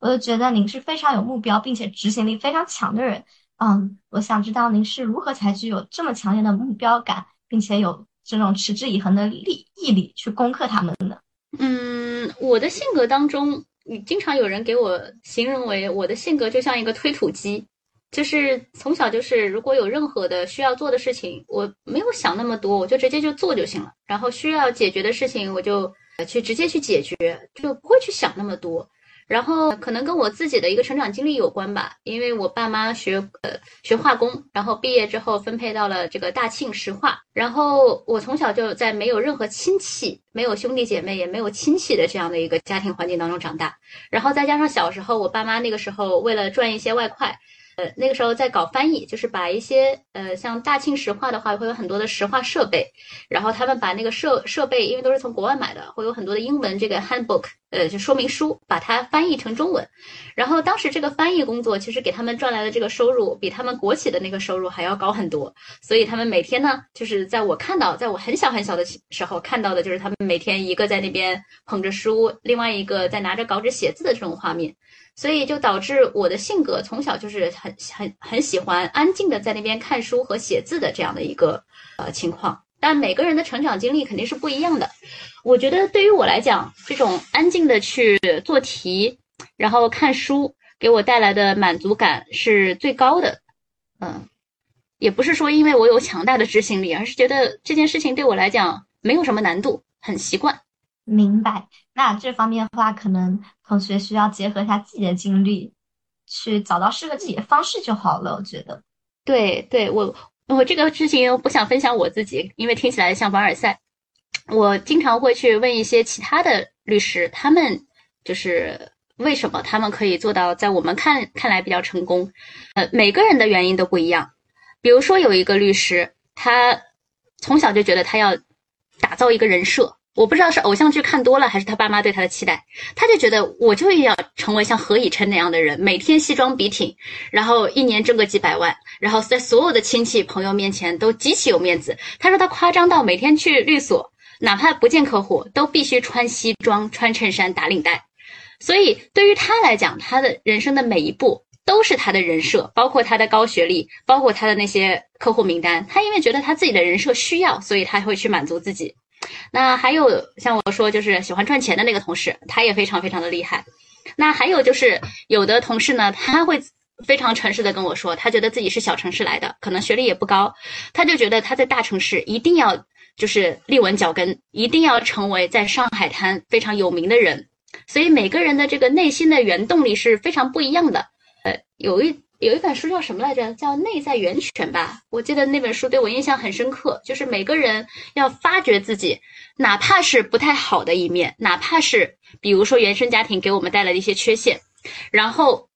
我就觉得您是非常有目标并且执行力非常强的人。嗯，我想知道您是如何才具有这么强烈的目标感，并且有这种持之以恒的力毅力去攻克他们的。嗯，我的性格当中，经常有人给我形容为我的性格就像一个推土机，就是从小就是如果有任何的需要做的事情，我没有想那么多，我就直接就做就行了，然后需要解决的事情我就去直接去解决，就不会去想那么多。然后可能跟我自己的一个成长经历有关吧，因为我爸妈学呃学化工，然后毕业之后分配到了这个大庆石化，然后我从小就在没有任何亲戚，没有兄弟姐妹，也没有亲戚的这样的一个家庭环境当中长大。然后再加上小时候我爸妈那个时候为了赚一些外快，呃，那个时候在搞翻译，就是把一些呃，像大庆石化的话，会有很多的石化设备，然后他们把那个设设备，因为都是从国外买的，会有很多的英文这个 handbook， 呃，就说明书，把它翻译成中文。然后当时这个翻译工作，其实给他们赚来的这个收入，比他们国企的那个收入还要高很多。所以他们每天呢，就是在我看到，在我很小很小的时候看到的，就是他们每天一个在那边捧着书，另外一个在拿着稿纸写字的这种画面。所以就导致我的性格从小就是很很很喜欢安静的在那边看书和写字的这样的一个呃情况。但每个人的成长经历肯定是不一样的。我觉得对于我来讲，这种安静的去做题，然后看书，给我带来的满足感是最高的。嗯，也不是说因为我有强大的执行力，而是觉得这件事情对我来讲没有什么难度，很习惯。明白。那这方面的话，可能同学需要结合一下自己的经历，去找到适合自己的方式就好了，我觉得。对对，我我这个事情我想分享我自己，因为听起来像凡尔赛。我经常会去问一些其他的律师，他们就是为什么他们可以做到在我们看看来比较成功。呃，每个人的原因都不一样。比如说有一个律师，他从小就觉得他要打造一个人设，我不知道是偶像剧看多了还是他爸妈对他的期待，他就觉得我就要成为像何以琛那样的人，每天西装笔挺，然后一年挣个几百万，然后在所有的亲戚朋友面前都极其有面子。他说他夸张到每天去律所，哪怕不见客户都必须穿西装穿衬衫打领带。所以对于他来讲，他的人生的每一步都是他的人设，包括他的高学历，包括他的那些客户名单。他因为觉得他自己的人设需要，所以他会去满足自己。那还有像我说就是喜欢赚钱的那个同事，他也非常非常的厉害。那还有就是有的同事呢，他会非常诚实的跟我说，他觉得自己是小城市来的，可能学历也不高，他就觉得他在大城市一定要就是立稳脚跟，一定要成为在上海滩非常有名的人。所以每个人的这个内心的原动力是非常不一样的。有一有一本书叫什么来着，叫《内在源泉》吧，我记得那本书对我印象很深刻。就是每个人要发掘自己，哪怕是不太好的一面，哪怕是比如说原生家庭给我们带来的一些缺陷，然后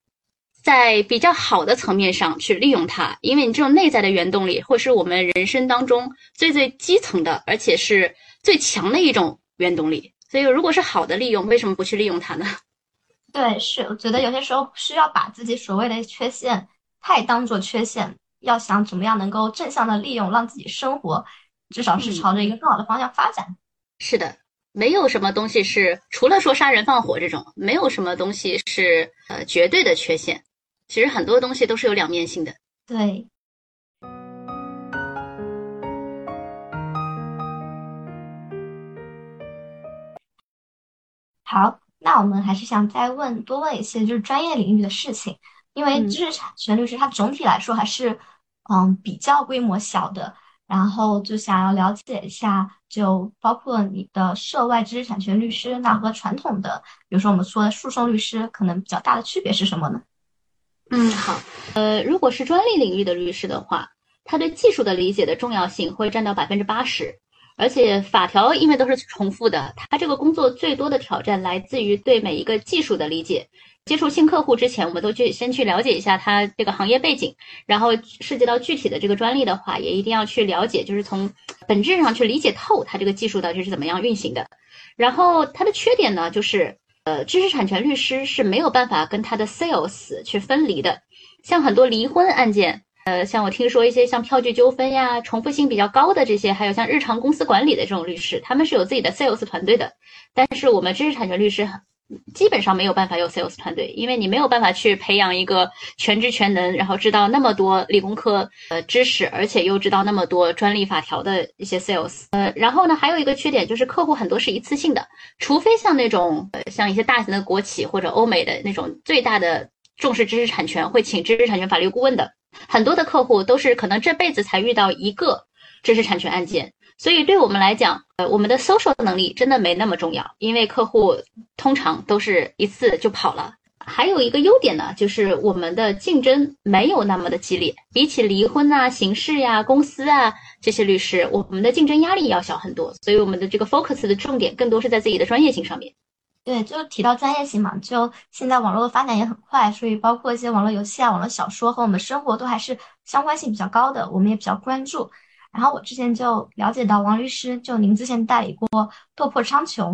在比较好的层面上去利用它。因为你这种内在的原动力会是我们人生当中最最基层的，而且是最强的一种原动力。所以如果是好的利用，为什么不去利用它呢？对，是，我觉得有些时候需要把自己所谓的缺陷太当作缺陷，要想怎么样能够正向的利用，让自己生活至少是朝着一个更好的方向发展。嗯，是的，没有什么东西是，除了说杀人放火这种，没有什么东西是呃绝对的缺陷。其实很多东西都是有两面性的。对。好。那我们还是想再问多问一些就是专业领域的事情，因为知识产权律师它总体来说还是嗯比较规模小的，然后就想要了解一下，就包括你的涉外知识产权律师，那和传统的比如说我们说的诉讼律师可能比较大的区别是什么呢？嗯，好，呃，如果是专利领域的律师的话，他对技术的理解的重要性会占到百分之八十。而且法条因为都是重复的，它这个工作最多的挑战来自于对每一个技术的理解。接触新客户之前，我们都去先去了解一下它这个行业背景，然后涉及到具体的这个专利的话，也一定要去了解，就是从本质上去理解透它这个技术到底是怎么样运行的。然后它的缺点呢，就是呃，知识产权律师是没有办法跟它的 sales 去分离的，像很多离婚案件。呃，像我听说一些像票据纠纷呀，重复性比较高的这些，还有像日常公司管理的这种律师，他们是有自己的 sales 团队的。但是我们知识产权律师基本上没有办法有 sales 团队，因为你没有办法去培养一个全知全能，然后知道那么多理工科呃知识，而且又知道那么多专利法条的一些 sales。呃，然后呢，还有一个缺点就是客户很多是一次性的，除非像那种呃像一些大型的国企或者欧美的那种最大的重视知识产权，会请知识产权法律顾问的。很多的客户都是可能这辈子才遇到一个知识产权案件，所以对我们来讲，呃，我们的 social 能力真的没那么重要，因为客户通常都是一次就跑了。还有一个优点呢，就是我们的竞争没有那么的激烈，比起离婚啊、刑事呀、啊、公司啊这些律师，我们的竞争压力要小很多，所以我们的这个 focus 的重点更多是在自己的专业性上面。对，就提到专业性嘛，就现在网络的发展也很快，所以包括一些网络游戏啊、网络小说和我们生活都还是相关性比较高的，我们也比较关注。然后我之前就了解到王律师，就您之前代理过《斗破苍穹》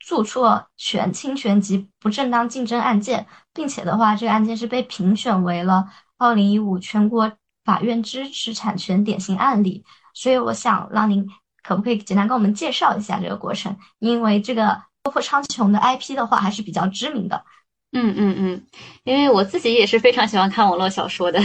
著作权侵权及不正当竞争案件，并且的话这个案件是被评选为了二零一五全国法院知识产权典型案例。所以我想让您可不可以简单跟我们介绍一下这个过程，因为这个包括苍穹的 I P 的话还是比较知名的。嗯嗯嗯，因为我自己也是非常喜欢看网络小说的，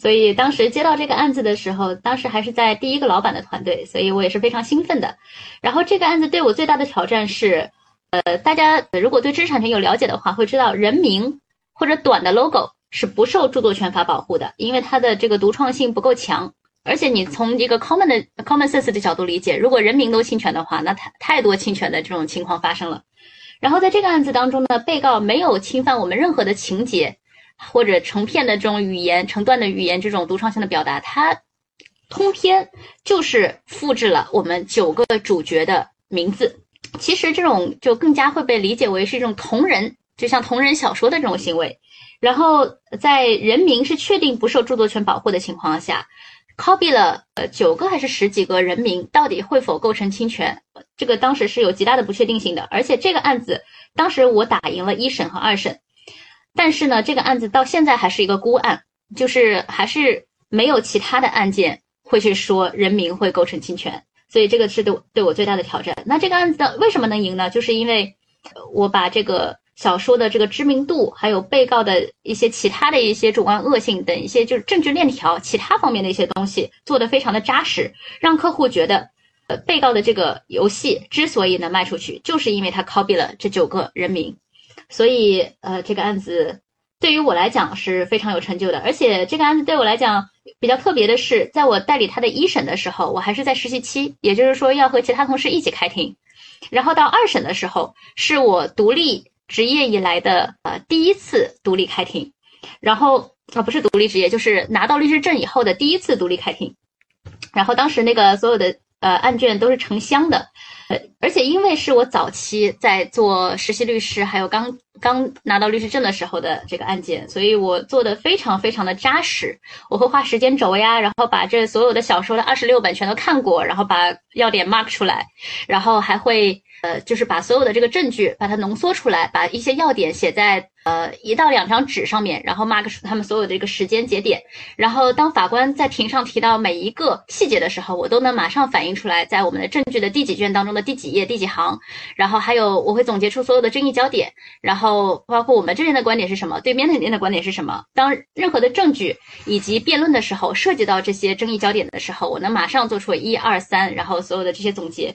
所以当时接到这个案子的时候，当时还是在第一个老板的团队，所以我也是非常兴奋的。然后这个案子对我最大的挑战是，呃，大家如果对知识产权有了解的话，会知道人名或者短的 logo 是不受著作权法保护的，因为它的这个独创性不够强。而且你从一个 common 的 common sense 的角度理解，如果人名都侵权的话，那太太多侵权的这种情况发生了。然后在这个案子当中呢，被告没有侵犯我们任何的情节，或者成片的这种语言、成段的语言这种独创性的表达，它通篇就是复制了我们九个主角的名字。其实这种就更加会被理解为是一种同人，就像同人小说的这种行为。然后在人名是确定不受著作权保护的情况下 copy 了呃九个还是十几个人名，到底会否构成侵权，这个当时是有极大的不确定性的。而且这个案子当时我打赢了一审和二审，但是呢这个案子到现在还是一个孤案，就是还是没有其他的案件会去说人名会构成侵权，所以这个是对我对我最大的挑战。那这个案子的为什么能赢呢？就是因为我把这个小说的这个知名度，还有被告的一些其他的一些主观恶性等一些就是证据链条其他方面的一些东西做得非常的扎实，让客户觉得呃，被告的这个游戏之所以能卖出去，就是因为他 copy 了这九个人名。所以呃，这个案子对于我来讲是非常有成就的。而且这个案子对我来讲比较特别的是，在我代理他的一审的时候，我还是在实习期，也就是说要和其他同事一起开庭。然后到二审的时候，是我独立职业以来的呃第一次独立开庭。然后啊不是独立职业，就是拿到律师证以后的第一次独立开庭。然后当时那个所有的呃案卷都是成箱的。呃，而且因为是我早期在做实习律师，还有刚刚拿到律师证的时候的这个案件，所以我做的非常非常的扎实。我会画时间轴呀，然后把这所有的小说的二十六本全都看过，然后把要点 mark 出来，然后还会呃，就是把所有的这个证据把它浓缩出来，把一些要点写在呃一到两张纸上面，然后 mark 出他们所有的这个时间节点。然后当法官在庭上提到每一个细节的时候，我都能马上反映出来，在我们的证据的第几卷当中的第几页第几行，然后还有我会总结出所有的争议焦点，然后包括我们这边的观点是什么，对面那边的观点是什么。当任何的证据以及辩论的时候涉及到这些争议焦点的时候，我能马上做出一二三，然后所有的这些总结。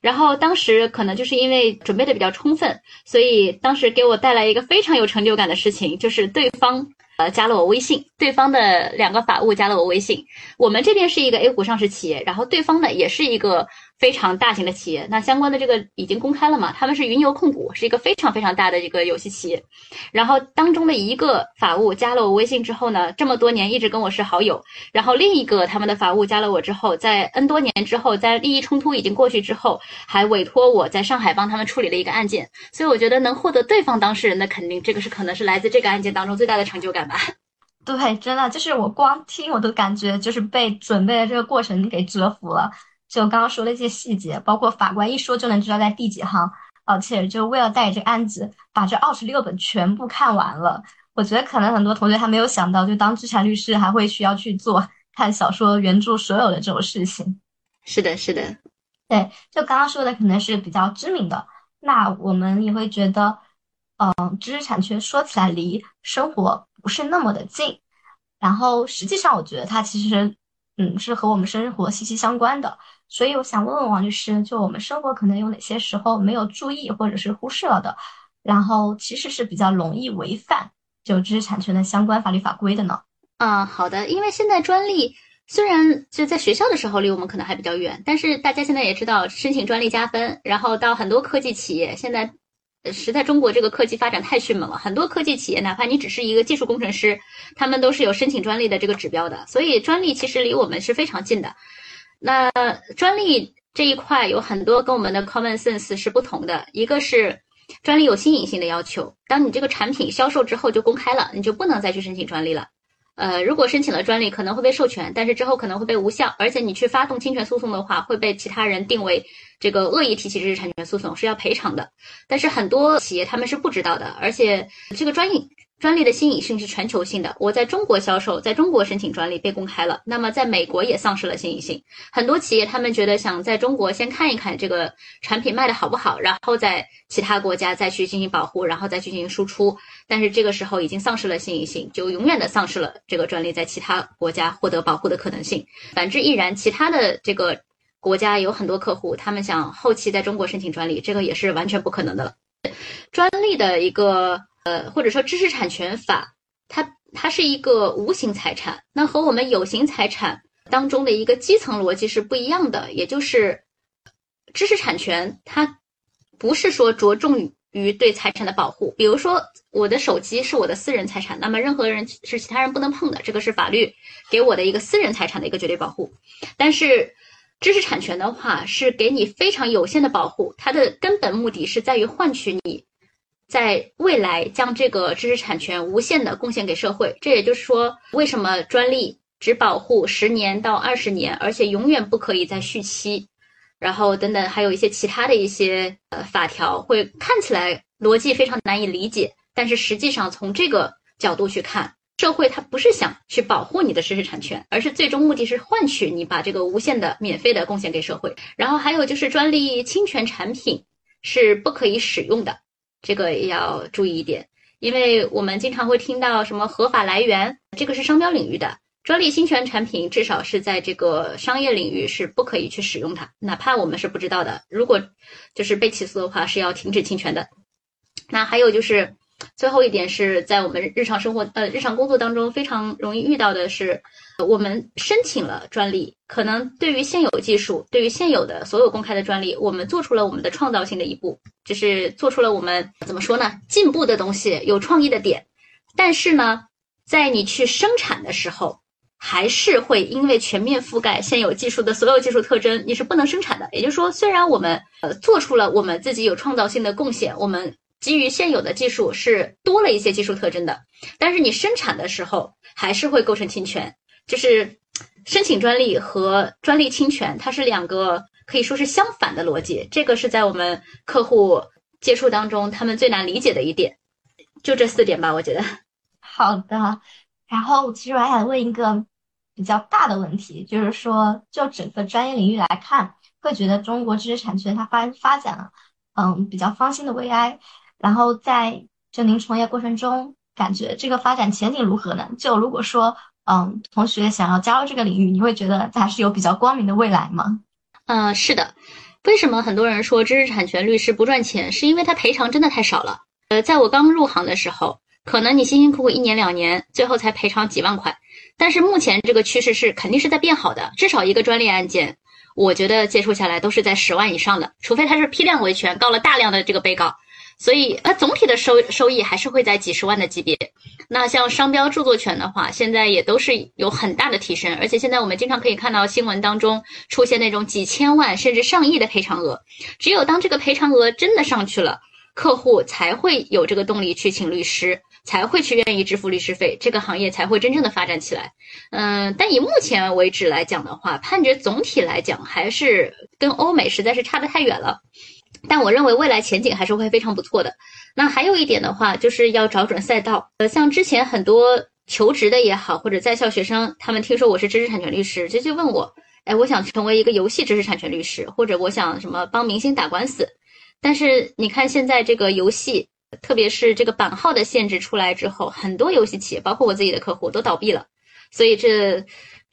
然后当时可能就是因为准备的比较充分，所以当时给我带来一个非常有成就感的事情，就是对方呃加了我微信，对方的两个法务加了我微信。我们这边是一个 A 股上市企业，然后对方呢也是一个非常大型的企业，那相关的这个已经公开了嘛，他们是云游控股，是一个非常非常大的一个游戏企业。然后当中的一个法务加了我微信之后呢，这么多年一直跟我是好友，然后另一个他们的法务加了我之后，在 N 多年之后，在利益冲突已经过去之后，还委托我在上海帮他们处理了一个案件。所以我觉得能获得对方当事人的肯定，这个是可能是来自这个案件当中最大的成就感吧。对，真的就是我光听我都感觉就是被准备的这个过程给折服了。就刚刚说的一些细节，包括法官一说就能知道在第几行，而且就为了代理这个案子，把这二十六本全部看完了。我觉得可能很多同学还没有想到，就当资产律师还会需要去做看小说原著所有的这种事情。是的，是的，对，就刚刚说的可能是比较知名的，那我们也会觉得，嗯、呃，知识产权说起来离生活不是那么的近，然后实际上我觉得它其实，嗯，是和我们生活息息相关的。所以我想问问王律师，就我们生活可能有哪些时候没有注意或者是忽视了的，然后其实是比较容易违反就知识产权的相关法律法规的呢？嗯，好的，因为现在专利虽然就在学校的时候离我们可能还比较远，但是大家现在也知道申请专利加分，然后到很多科技企业，现在实在中国这个科技发展太迅猛了，很多科技企业哪怕你只是一个技术工程师，他们都是有申请专利的这个指标的，所以专利其实离我们是非常近的。那专利这一块有很多跟我们的 common sense 是不同的，一个是专利有新颖性的要求，当你这个产品销售之后就公开了，你就不能再去申请专利了。呃，如果申请了专利可能会被授权，但是之后可能会被无效，而且你去发动侵权诉讼的话，会被其他人定为这个恶意提起知识产权诉讼，是要赔偿的。但是很多企业他们是不知道的，而且这个专利专利的新颖性是全球性的，我在中国销售，在中国申请专利被公开了，那么在美国也丧失了新颖性。很多企业他们觉得想在中国先看一看这个产品卖的好不好，然后在其他国家再去进行保护，然后再去进行输出，但是这个时候已经丧失了新颖性，就永远的丧失了这个专利在其他国家获得保护的可能性。反之亦然，其他的这个国家有很多客户，他们想后期在中国申请专利，这个也是完全不可能的了。专利的一个呃，或者说知识产权法，它它是一个无形财产，那和我们有形财产当中的一个基层逻辑是不一样的，也就是知识产权它不是说着重于于对财产的保护。比如说我的手机是我的私人财产，那么任何人是其他人不能碰的，这个是法律给我的一个私人财产的一个绝对保护。但是知识产权的话是给你非常有限的保护，它的根本目的是在于换取你在未来将这个知识产权无限的贡献给社会。这也就是说为什么专利只保护十年到二十年，而且永远不可以再续期，然后等等还有一些其他的一些呃法条，会看起来逻辑非常难以理解，但是实际上从这个角度去看，社会它不是想去保护你的知识产权，而是最终目的是换取你把这个无限的免费的贡献给社会。然后还有就是专利侵权产品是不可以使用的，这个也要注意一点，因为我们经常会听到什么合法来源，这个是商标领域的，专利侵权产品至少是在这个商业领域是不可以去使用它，哪怕我们是不知道的，如果就是被起诉的话是要停止侵权的。那还有就是最后一点是在我们日常生活呃日常工作当中非常容易遇到的是，我们申请了专利，可能对于现有技术，对于现有的所有公开的专利，我们做出了我们的创造性的一步，就是做出了我们怎么说呢，进步的东西，有创意的点。但是呢在你去生产的时候，还是会因为全面覆盖现有技术的所有技术特征，你是不能生产的。也就是说虽然我们呃做出了我们自己有创造性的贡献，我们基于现有的技术是多了一些技术特征的，但是你生产的时候还是会构成侵权。就是申请专利和专利侵权它是两个可以说是相反的逻辑，这个是在我们客户接触当中他们最难理解的一点。就这四点吧，我觉得。好的，然后其实我还想问一个比较大的问题，就是说就整个专业领域来看，会觉得中国知识产权它发发展了嗯比较方兴的未艾，然后在就您从业过程中感觉这个发展前景如何呢？就如果说嗯同学想要加入这个领域，你会觉得它是有比较光明的未来吗？嗯、呃、是的。为什么很多人说知识产权律师不赚钱，是因为他赔偿真的太少了。呃在我刚入行的时候，可能你辛辛苦苦一年两年最后才赔偿几万块。但是目前这个趋势是肯定是在变好的，至少一个专利案件我觉得接触下来都是在十万以上的，除非它是批量维权告了大量的这个被告，所以它总体的收收益还是会在几十万的级别。那像商标著作权的话，现在也都是有很大的提升，而且现在我们经常可以看到新闻当中出现那种几千万甚至上亿的赔偿额。只有当这个赔偿额真的上去了，客户才会有这个动力去请律师，才会去愿意支付律师费，这个行业才会真正的发展起来。嗯，但以目前为止来讲的话，判决总体来讲还是跟欧美实在是差得太远了，但我认为未来前景还是会非常不错的。那还有一点的话，就是要找准赛道。呃，像之前很多求职的也好，或者在校学生，他们听说我是知识产权律师，就就问我，哎，我想成为一个游戏知识产权律师，或者我想什么帮明星打官司。但是你看现在这个游戏，特别是这个版号的限制出来之后，很多游戏企业包括我自己的客户都倒闭了，所以这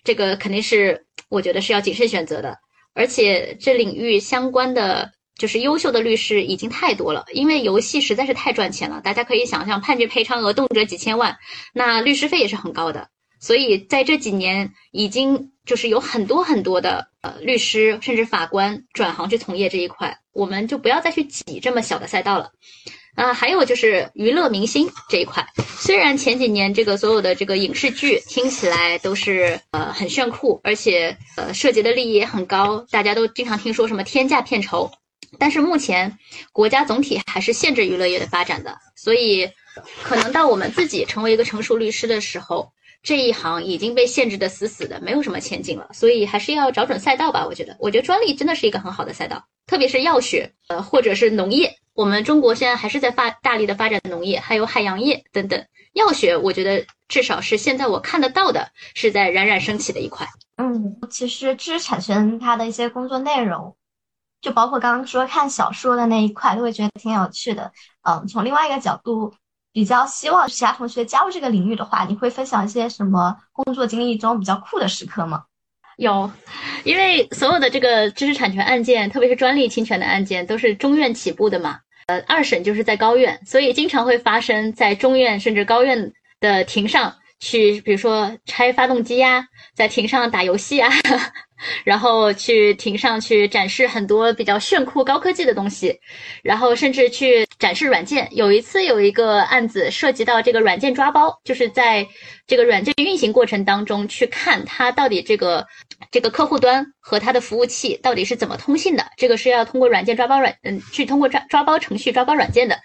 这个肯定是我觉得是要谨慎选择的。而且这领域相关的就是优秀的律师已经太多了，因为游戏实在是太赚钱了，大家可以想象判决赔偿额动辄几千万，那律师费也是很高的，所以在这几年已经就是有很多很多的呃律师甚至法官转行去从业这一块，我们就不要再去挤这么小的赛道了。啊，还有就是娱乐明星这一块，虽然前几年这个所有的这个影视剧听起来都是呃很炫酷，而且呃涉及的利益也很高，大家都经常听说什么天价片酬，但是目前国家总体还是限制娱乐业的发展的，所以可能到我们自己成为一个成熟律师的时候，这一行已经被限制的死死的，没有什么前景了，所以还是要找准赛道吧。我觉得我觉得专利真的是一个很好的赛道，特别是药学呃，或者是农业，我们中国现在还是在发大力的发展农业，还有海洋业等等。药学我觉得至少是现在我看得到的是在冉冉升起的一块。嗯，其实知识产权它的一些工作内容，就包括刚刚说看小说的那一块，都会觉得挺有趣的。嗯，从另外一个角度比较希望其他同学加入这个领域的话，你会分享一些什么工作经历中比较酷的时刻吗？有，因为所有的这个知识产权案件，特别是专利侵权的案件，都是中院起步的嘛，呃，二审就是在高院，所以经常会发生在中院甚至高院的庭上去，比如说拆发动机呀，在庭上打游戏啊，然后去庭上去展示很多比较炫酷高科技的东西，然后甚至去展示软件。有一次有一个案子涉及到这个软件抓包，就是在这个软件运行过程当中去看它到底这个这个客户端和它的服务器到底是怎么通信的，这个是要通过软件抓包软嗯去通过抓抓包程序抓包软件的。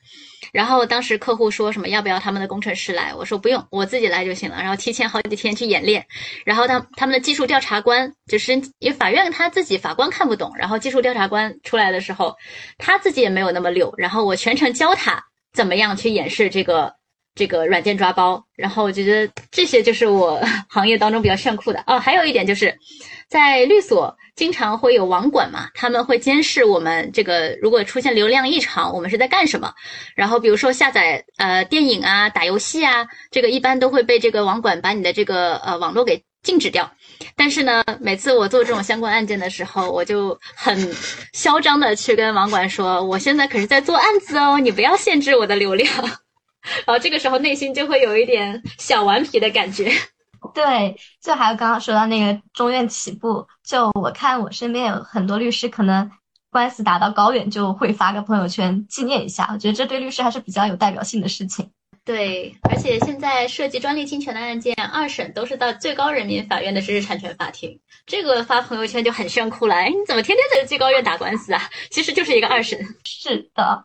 然后当时客户说什么要不要他们的工程师来，我说不用，我自己来就行了。然后提前好几天去演练，然后他他们的技术调查官，就是因为法院他自己法官看不懂，然后技术调查官出来的时候他自己也没有那么溜，然后我全程教他怎么样去演示这个这个软件抓包。然后我觉得这些就是我行业当中比较炫酷的。哦，还有一点就是在律所经常会有网管嘛，他们会监视我们这个如果出现流量异常我们是在干什么，然后比如说下载呃电影啊打游戏啊，这个一般都会被这个网管把你的这个呃网络给禁止掉。但是呢，每次我做这种相关案件的时候，我就很嚣张的去跟网管说，我现在可是在做案子哦，你不要限制我的流量。然后这个时候内心就会有一点小顽皮的感觉。对，就还有刚刚说到那个中院起步，就我看我身边有很多律师可能官司打到高院就会发个朋友圈纪念一下，我觉得这对律师还是比较有代表性的事情。对，而且现在涉及专利侵权的案件，二审都是到最高人民法院的知识产权法庭，这个发朋友圈就很炫酷了。哎，你怎么天天在最高院打官司啊？其实就是一个二审。是的。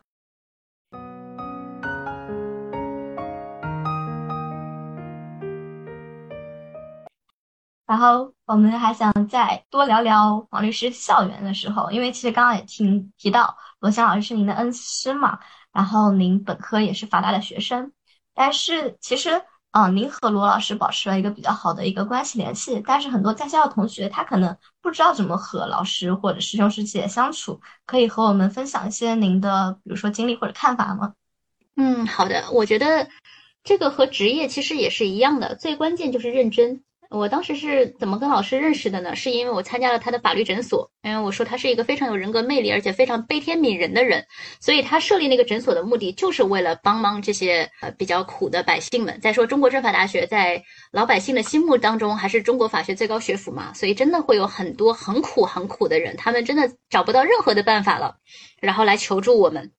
然后我们还想再多聊聊王律师校园的时候，因为其实刚刚也听提到罗翔老师是您的恩师嘛，然后您本科也是法大的学生，但是其实呃，您和罗老师保持了一个比较好的一个关系联系，但是很多在校的同学他可能不知道怎么和老师或者师兄师姐相处，可以和我们分享一些您的比如说经历或者看法吗？嗯，好的，我觉得这个和职业其实也是一样的，最关键就是认真。我当时是怎么跟老师认识的呢？是因为我参加了他的法律诊所，因为我说他是一个非常有人格魅力，而且非常悲天悯人的人，所以他设立那个诊所的目的就是为了帮忙这些呃比较苦的百姓们。再说中国政法大学在老百姓的心目当中还是中国法学最高学府嘛，所以真的会有很多很苦很苦的人，他们真的找不到任何的办法了，然后来求助我们。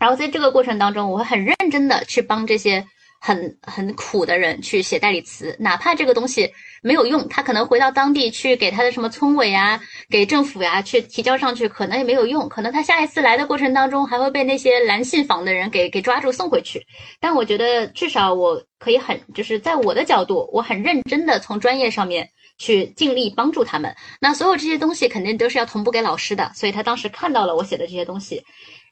然后在这个过程当中，我会很认真的去帮这些很很苦的人去写代理词，哪怕这个东西没有用，他可能回到当地去给他的什么村委啊给政府啊去提交上去，可能也没有用，可能他下一次来的过程当中还会被那些拦信访的人给给抓住送回去。但我觉得至少我可以很就是在我的角度，我很认真的从专业上面去尽力帮助他们。那所有这些东西肯定都是要同步给老师的，所以他当时看到了我写的这些东西。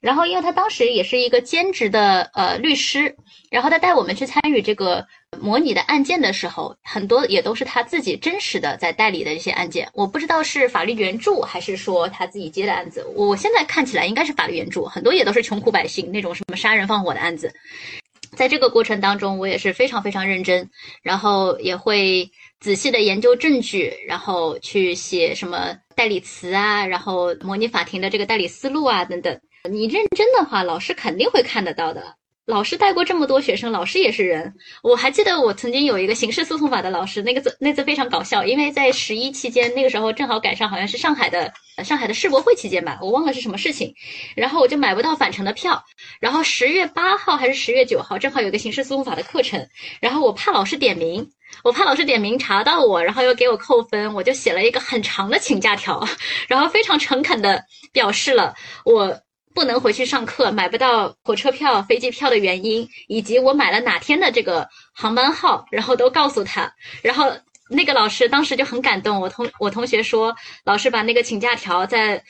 然后因为他当时也是一个兼职的呃律师，然后他带我们去参与这个模拟的案件的时候，很多也都是他自己真实的在代理的一些案件，我不知道是法律援助还是说他自己接的案子，我现在看起来应该是法律援助，很多也都是穷苦百姓那种什么杀人放火的案子。在这个过程当中我也是非常非常认真，然后也会仔细的研究证据，然后去写什么代理词啊，然后模拟法庭的这个代理思路啊等等。你认真的话老师肯定会看得到的，老师带过这么多学生，老师也是人。我还记得我曾经有一个刑事诉讼法的老师，那个那次非常搞笑，因为在十一期间，那个时候正好赶上好像是上海的上海的世博会期间吧，我忘了是什么事情，然后我就买不到返程的票，然后十月八号还是十月九号正好有一个刑事诉讼法的课程，然后我怕老师点名我怕老师点名查到我，然后又给我扣分，我就写了一个很长的请假条，然后非常诚恳的表示了我不能回去上课，买不到火车票飞机票的原因，以及我买了哪天的这个航班号，然后都告诉他。然后那个老师当时就很感动，我同我同学说老师把那个请假条在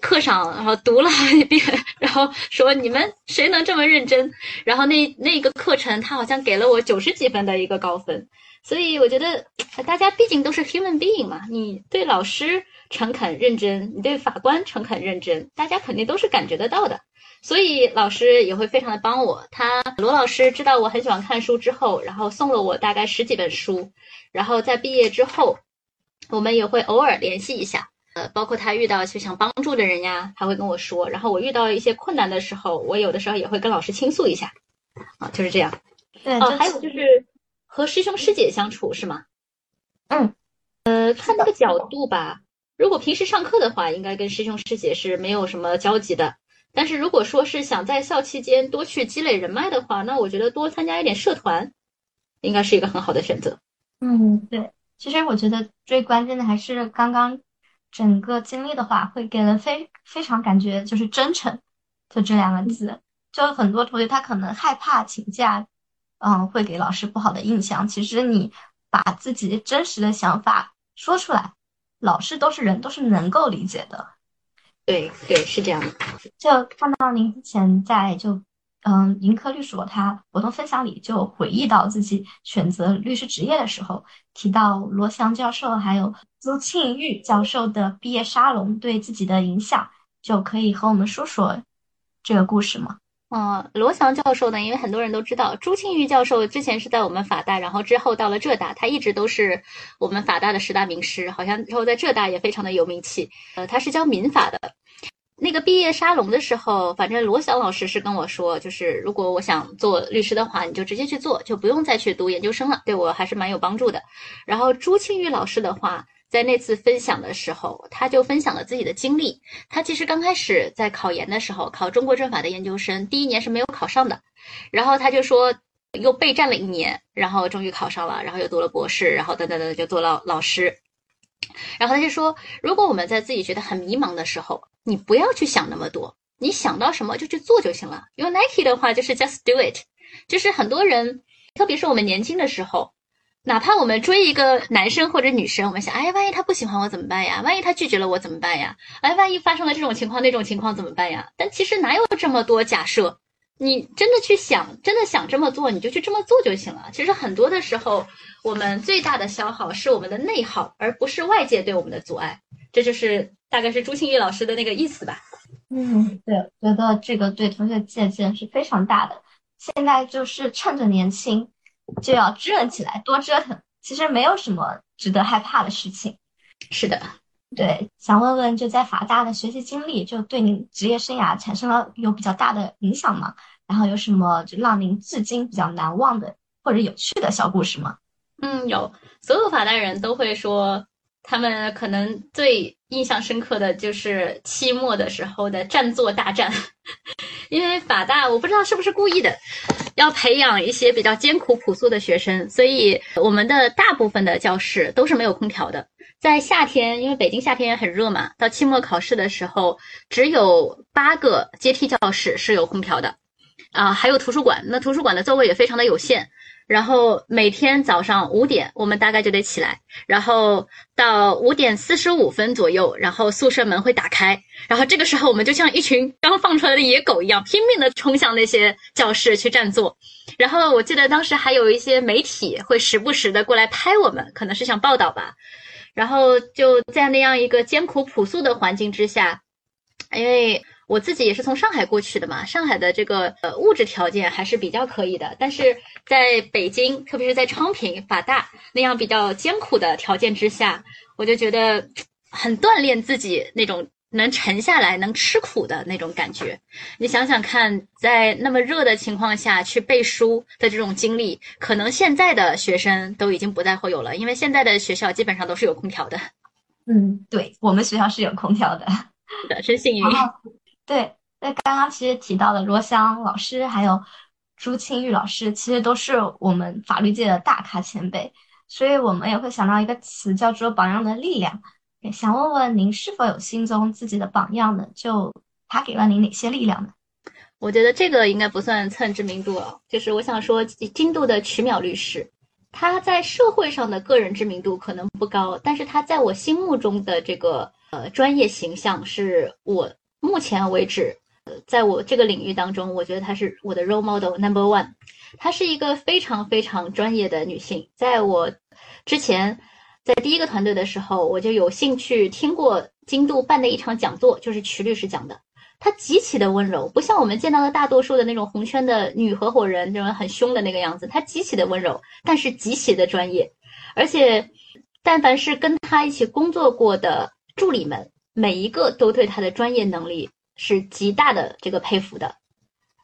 课上然后读了一遍，然后说你们谁能这么认真。然后那那个课程他好像给了我九十几分的一个高分。所以我觉得大家毕竟都是 human being 嘛，你对老师诚恳认真，你对法官诚恳认真，大家肯定都是感觉得到的。所以老师也会非常的帮我，他罗老师知道我很喜欢看书之后，然后送了我大概十几本书，然后在毕业之后我们也会偶尔联系一下，呃，包括他遇到就想帮助的人呀他会跟我说，然后我遇到一些困难的时候我有的时候也会跟老师倾诉一下啊，就是这样。对，哦，还有就是和师兄师姐相处是吗？嗯，呃，看那个角度吧。如果平时上课的话，应该跟师兄师姐是没有什么交集的。但是如果说是想在校期间多去积累人脉的话，那我觉得多参加一点社团应该是一个很好的选择。嗯，对，其实我觉得最关键的还是刚刚整个经历的话会给人非非常感觉就是真诚，就这两个字。就很多同学他可能害怕请假，嗯，会给老师不好的印象。其实你把自己真实的想法说出来，老师都是人，都是能够理解的。对对，是这样的。就看到您之前在就嗯盈科律所他活动分享里就回忆到自己选择律师职业的时候，提到罗翔教授还有朱庆玉教授的毕业沙龙对自己的影响，就可以和我们说说这个故事吗？嗯，罗翔教授呢，因为很多人都知道，朱庆玉教授之前是在我们法大，然后之后到了浙大，他一直都是我们法大的十大名师，好像之后在浙大也非常的有名气。呃，他是教民法的。那个毕业沙龙的时候，反正罗翔老师是跟我说，就是如果我想做律师的话，你就直接去做，就不用再去读研究生了，对我还是蛮有帮助的。然后朱庆玉老师的话，在那次分享的时候，他就分享了自己的经历。他其实刚开始在考研的时候，考中国政法的研究生，第一年是没有考上的，然后他就说又备战了一年，然后终于考上了，然后又读了博士，然后等等等就做了老师。然后他就说，如果我们在自己觉得很迷茫的时候，你不要去想那么多，你想到什么就去做就行了。用 Nike 的话就是 just do it， 就是很多人，特别是我们年轻的时候，哪怕我们追一个男生或者女生，我们想，哎，万一他不喜欢我怎么办呀？万一他拒绝了我怎么办呀？哎，万一发生了这种情况那种情况怎么办呀？但其实哪有这么多假设？你真的去想，真的想这么做，你就去这么做就行了。其实很多的时候，我们最大的消耗是我们的内耗，而不是外界对我们的阻碍。这就是大概是朱庆玉老师的那个意思吧。嗯，对，我觉得这个对同学借鉴是非常大的。现在就是趁着年轻，就要支棱起来，多折腾。其实没有什么值得害怕的事情。是的，对。想问问，就在法大的学习经历，就对您职业生涯产生了有比较大的影响吗？然后有什么就让您至今比较难忘的或者有趣的小故事吗？嗯，有。所有法大人都会说，他们可能最印象深刻的就是期末的时候的占座大战。因为法大我不知道是不是故意的，要培养一些比较艰苦朴素的学生，所以我们的大部分的教室都是没有空调的。在夏天，因为北京夏天也很热嘛，到期末考试的时候，只有八个阶梯教室是有空调的啊，还有图书馆，那图书馆的座位也非常的有限。然后每天早上五点，我们大概就得起来，然后到五点四十五分左右，然后宿舍门会打开，然后这个时候我们就像一群刚放出来的野狗一样，拼命的冲向那些教室去占座。然后我记得当时还有一些媒体会时不时的过来拍我们，可能是想报道吧。然后就在那样一个艰苦朴素的环境之下，因为我自己也是从上海过去的嘛，上海的这个呃物质条件还是比较可以的，但是在北京，特别是在昌平、法大那样比较艰苦的条件之下，我就觉得很锻炼自己那种能沉下来、能吃苦的那种感觉。你想想看，在那么热的情况下去背书的这种经历，可能现在的学生都已经不再会有了，因为现在的学校基本上都是有空调的。嗯，对，我们学校是有空调的。是的，真幸运。对，那刚刚其实提到的罗翔老师还有朱庆玉老师，其实都是我们法律界的大咖前辈，所以我们也会想到一个词叫做榜样的力量。也想问问您是否有心中自己的榜样呢？就他给了您哪些力量呢？我觉得这个应该不算蹭知名度了，就是我想说京都的曲淼律师，他在社会上的个人知名度可能不高，但是他在我心目中的这个呃专业形象是我目前为止，在我这个领域当中，我觉得她是我的 role model number one。她是一个非常非常专业的女性。在我之前，在第一个团队的时候，我就有幸去听过京都办的一场讲座，就是曲律师讲的。她极其的温柔，不像我们见到的大多数的那种红圈的女合伙人，那种很凶的那个样子。她极其的温柔，但是极其的专业。而且，但凡是跟她一起工作过的助理们，每一个都对他的专业能力是极大的这个佩服的。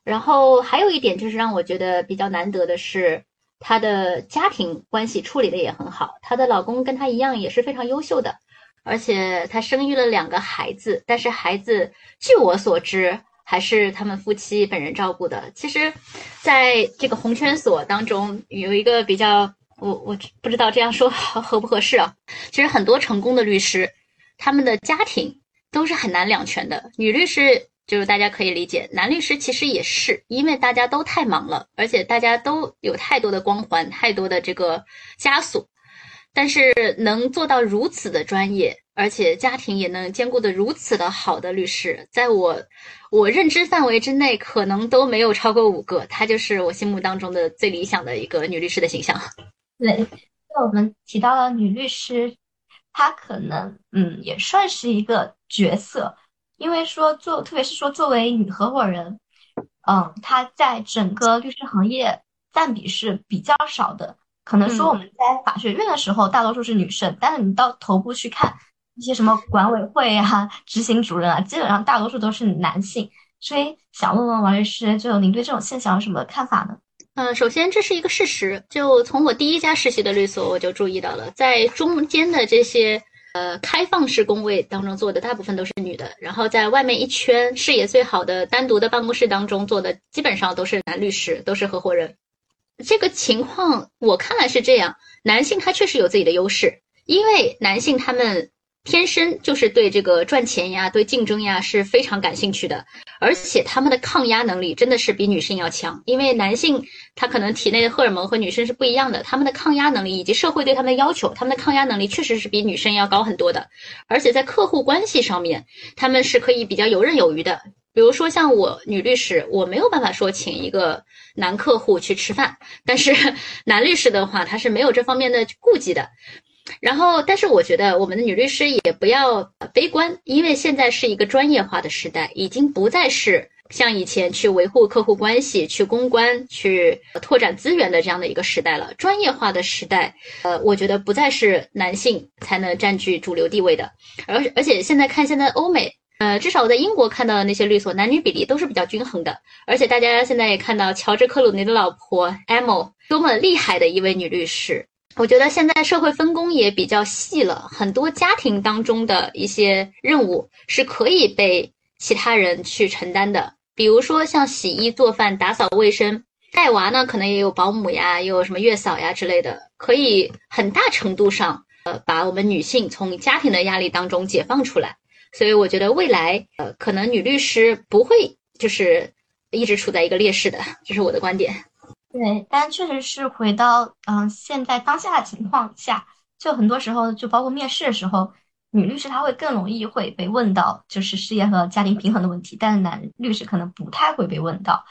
然后还有一点就是让我觉得比较难得的是，他的家庭关系处理的也很好，他的老公跟他一样也是非常优秀的，而且她生育了两个孩子，但是孩子据我所知还是他们夫妻本人照顾的。其实在这个红圈所当中有一个比较，我我不知道这样说合不合适啊，其实很多成功的律师他们的家庭都是很难两全的，女律师就是大家可以理解，男律师其实也是，因为大家都太忙了，而且大家都有太多的光环，太多的这个枷锁，但是能做到如此的专业，而且家庭也能兼顾的如此的好的律师，在我我认知范围之内可能都没有超过五个，她就是我心目当中的最理想的一个女律师的形象。对，我们提到了女律师，她可能嗯也算是一个角色，因为说做特别是说作为女合伙人，嗯她在整个律师行业占比是比较少的，可能说我们在法学院的时候、嗯、大多数是女生，但是你到头部去看一些什么管委会啊、执行主任啊，基本上大多数都是男性，所以想问问王律师，就您对这种现象有什么看法呢？呃，首先这是一个事实，就从我第一家实习的律所我就注意到了，在中间的这些呃开放式工位当中做的大部分都是女的，然后在外面一圈视野最好的单独的办公室当中做的基本上都是男律师，都是合伙人。这个情况我看来是这样，男性他确实有自己的优势，因为男性他们天生就是对这个赚钱呀、对竞争呀是非常感兴趣的，而且他们的抗压能力真的是比女性要强，因为男性他可能体内的荷尔蒙和女生是不一样的，他们的抗压能力以及社会对他们的要求，他们的抗压能力确实是比女生要高很多的，而且在客户关系上面他们是可以比较游刃有余的。比如说像我女律师，我没有办法说请一个男客户去吃饭，但是男律师的话他是没有这方面的顾忌的。然后但是我觉得我们的女律师也不要悲观，因为现在是一个专业化的时代，已经不再是像以前去维护客户关系、去公关、去拓展资源的这样的一个时代了。专业化的时代，呃，我觉得不再是男性才能占据主流地位的，而而且现在看现在欧美，呃，至少我在英国看到的那些律所，男女比例都是比较均衡的。而且大家现在也看到乔治·克鲁尼的老婆 Emma 多么厉害的一位女律师。我觉得现在社会分工也比较细了，很多家庭当中的一些任务是可以被其他人去承担的，比如说像洗衣、做饭、打扫卫生，带娃呢可能也有保姆呀，也有什么月嫂呀之类的，可以很大程度上呃把我们女性从家庭的压力当中解放出来。所以我觉得未来呃可能女律师不会就是一直处在一个劣势的，这是我的观点。对，但确实是回到嗯、呃、现在当下的情况下，就很多时候就包括面试的时候，女律师她会更容易会被问到就是事业和家庭平衡的问题，但是男律师可能不太会被问到。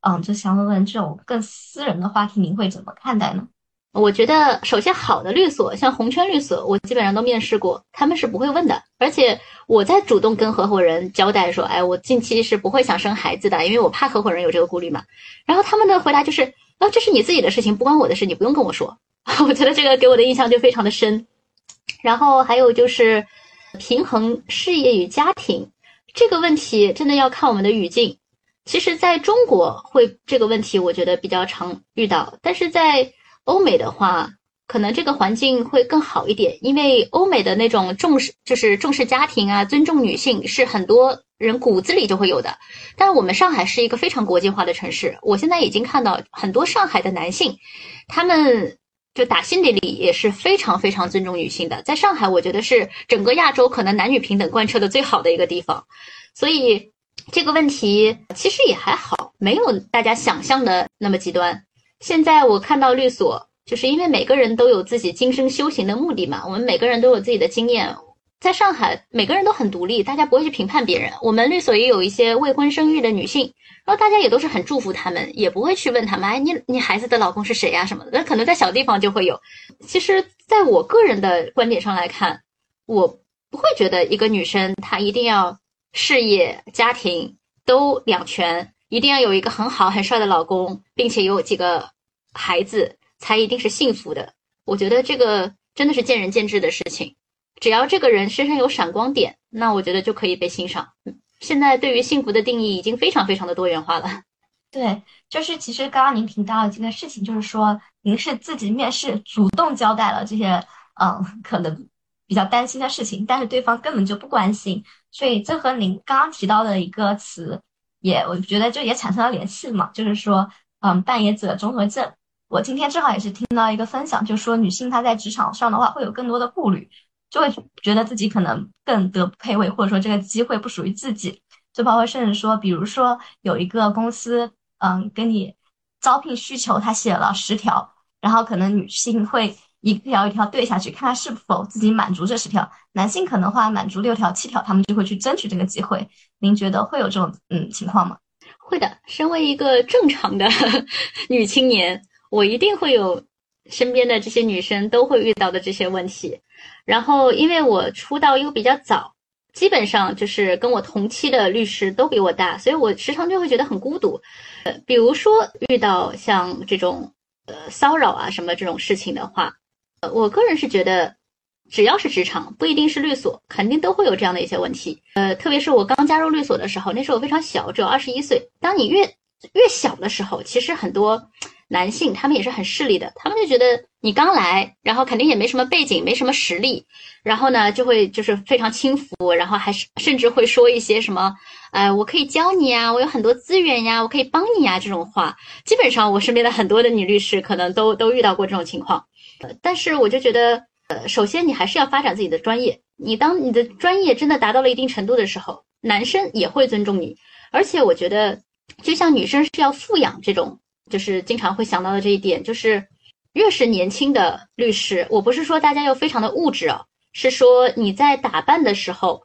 嗯，就想问问这种更私人的话题您会怎么看待呢？我觉得首先好的律所，像红圈律所我基本上都面试过，他们是不会问的，而且我在主动跟合伙人交代说，哎，我近期是不会想生孩子的，因为我怕合伙人有这个顾虑嘛，然后他们的回答就是哦，这是你自己的事情，不关我的事，你不用跟我说。我觉得这个给我的印象就非常的深。然后还有就是平衡事业与家庭这个问题真的要看我们的语境，其实在中国会这个问题我觉得比较常遇到，但是在欧美的话可能这个环境会更好一点，因为欧美的那种重视就是重视家庭啊、尊重女性是很多人骨子里就会有的。但是我们上海是一个非常国际化的城市，我现在已经看到很多上海的男性，他们就打心底里也是非常非常尊重女性的。在上海我觉得是整个亚洲可能男女平等贯彻的最好的一个地方，所以这个问题其实也还好，没有大家想象的那么极端。现在我看到律所，就是因为每个人都有自己今生修行的目的嘛，我们每个人都有自己的经验，在上海每个人都很独立，大家不会去评判别人，我们律所也有一些未婚生育的女性，然后大家也都是很祝福他们，也不会去问他们，哎，你你孩子的老公是谁啊什么的，那可能在小地方就会有。其实在我个人的观点上来看，我不会觉得一个女生她一定要事业家庭都两全，一定要有一个很好很帅的老公，并且有几个孩子才一定是幸福的。我觉得这个真的是见仁见智的事情，只要这个人身上有闪光点，那我觉得就可以被欣赏。现在对于幸福的定义已经非常非常的多元化了。对，就是其实刚刚您提到的这个事情，就是说您是自己面试主动交代了这些嗯可能比较担心的事情，但是对方根本就不关心，所以这和您刚刚提到的一个词也我觉得就也产生了联系嘛，就是说嗯，扮演者综合症。我今天正好也是听到一个分享，就说女性她在职场上的话会有更多的顾虑，就会觉得自己可能更得不配位，或者说这个机会不属于自己，就包括甚至说比如说有一个公司嗯，跟你招聘需求他写了十条，然后可能女性会一条一条对下去，看看是否自己满足这十条，男性可能话满足六条七条，他们就会去争取这个机会。您觉得会有这种嗯情况吗？会的，身为一个正常的女青年，我一定会有身边的这些女生都会遇到的这些问题。然后因为我出道又比较早，基本上就是跟我同期的律师都比我大，所以我时常就会觉得很孤独。呃，比如说遇到像这种呃骚扰啊什么这种事情的话，我个人是觉得只要是职场，不一定是律所，肯定都会有这样的一些问题。呃，特别是我刚加入律所的时候，那时候我非常小，只有二十一岁。当你越越小的时候，其实很多男性他们也是很势利的，他们就觉得你刚来，然后肯定也没什么背景，没什么实力，然后呢就会就是非常轻浮，然后还是甚至会说一些什么哎、呃，我可以教你啊，我有很多资源呀，我可以帮你啊这种话。基本上我身边的很多的女律师可能都都遇到过这种情况。但是我就觉得呃，首先你还是要发展自己的专业，你当你的专业真的达到了一定程度的时候，男生也会尊重你。而且我觉得就像女生是要富养这种，就是经常会想到的这一点，就是越是年轻的律师，我不是说大家又非常的物质哦，是说你在打扮的时候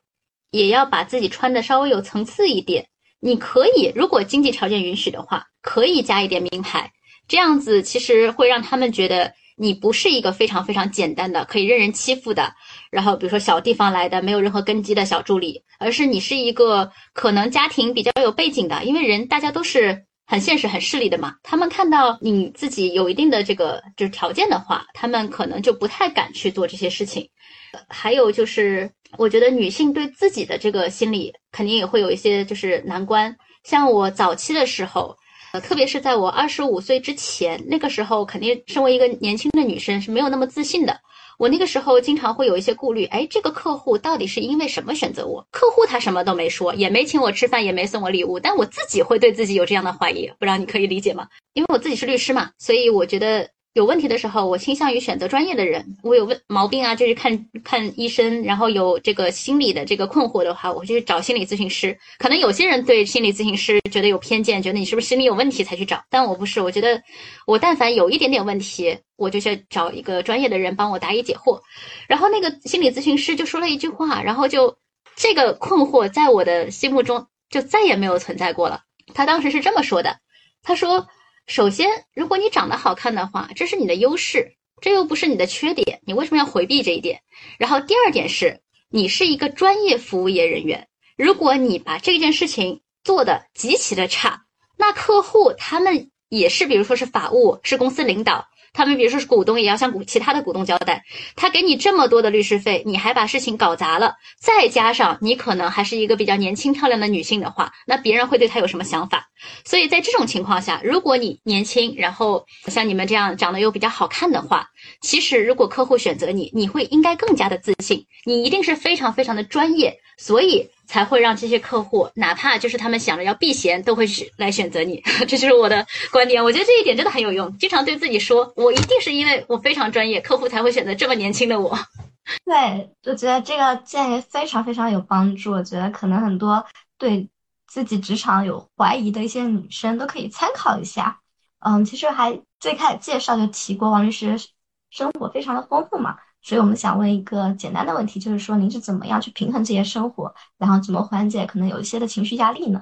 也要把自己穿的稍微有层次一点，你可以如果经济条件允许的话可以加一点名牌，这样子其实会让他们觉得你不是一个非常非常简单的可以任人欺负的，然后比如说小地方来的没有任何根基的小助理，而是你是一个可能家庭比较有背景的，因为人大家都是很现实很势利的嘛，他们看到你自己有一定的这个就是条件的话，他们可能就不太敢去做这些事情。呃、还有就是我觉得女性对自己的这个心理肯定也会有一些就是难关，像我早期的时候特别是在我二十五岁之前，那个时候肯定身为一个年轻的女生是没有那么自信的，我那个时候经常会有一些顾虑，哎，这个客户到底是因为什么选择我？客户他什么都没说，也没请我吃饭，也没送我礼物，但我自己会对自己有这样的怀疑，不知道你可以理解吗？因为我自己是律师嘛，所以我觉得有问题的时候我倾向于选择专业的人，我有问毛病啊就是看看医生，然后有这个心理的这个困惑的话，我就去找心理咨询师。可能有些人对心理咨询师觉得有偏见，觉得你是不是心理有问题才去找，但我不是，我觉得我但凡有一点点问题，我就去找一个专业的人帮我答疑解惑。然后那个心理咨询师就说了一句话，然后就这个困惑在我的心目中就再也没有存在过了。他当时是这么说的，他说首先如果你长得好看的话，这是你的优势，这又不是你的缺点，你为什么要回避这一点？然后第二点是你是一个专业服务业人员，如果你把这件事情做得极其的差，那客户他们也是比如说是法务，是公司领导，他们比如说是股东，也要向其他的股东交代，他给你这么多的律师费，你还把事情搞砸了，再加上你可能还是一个比较年轻漂亮的女性的话，那别人会对他有什么想法？所以在这种情况下，如果你年轻，然后像你们这样长得又比较好看的话，其实如果客户选择你，你会应该更加的自信，你一定是非常非常的专业，所以才会让这些客户哪怕就是他们想着要避嫌都会来选择你。这就是我的观点，我觉得这一点真的很有用，经常对自己说我一定是因为我非常专业，客户才会选择这么年轻的我。对，我觉得这个建议非常非常有帮助，我觉得可能很多对自己职场有怀疑的一些女生都可以参考一下。嗯，其实还最开始介绍就提过王律师生活非常的丰富嘛，所以我们想问一个简单的问题，就是说您是怎么样去平衡这些生活，然后怎么缓解可能有一些的情绪压力呢？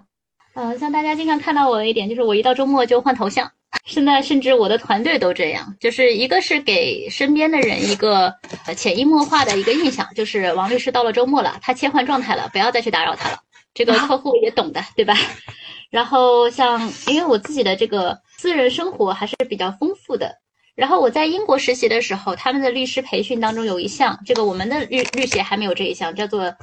呃，像大家经常看到我的一点就是我一到周末就换头像，现在甚至我的团队都这样，就是一个是给身边的人一个潜移默化的一个印象，就是王律师到了周末了，他切换状态了，不要再去打扰他了，这个客户也懂的，对吧？然后像因为我自己的这个私人生活还是比较丰富的，然后我在英国实习的时候，他们的律师培训当中有一项，这个我们的律律协还没有这一项，叫做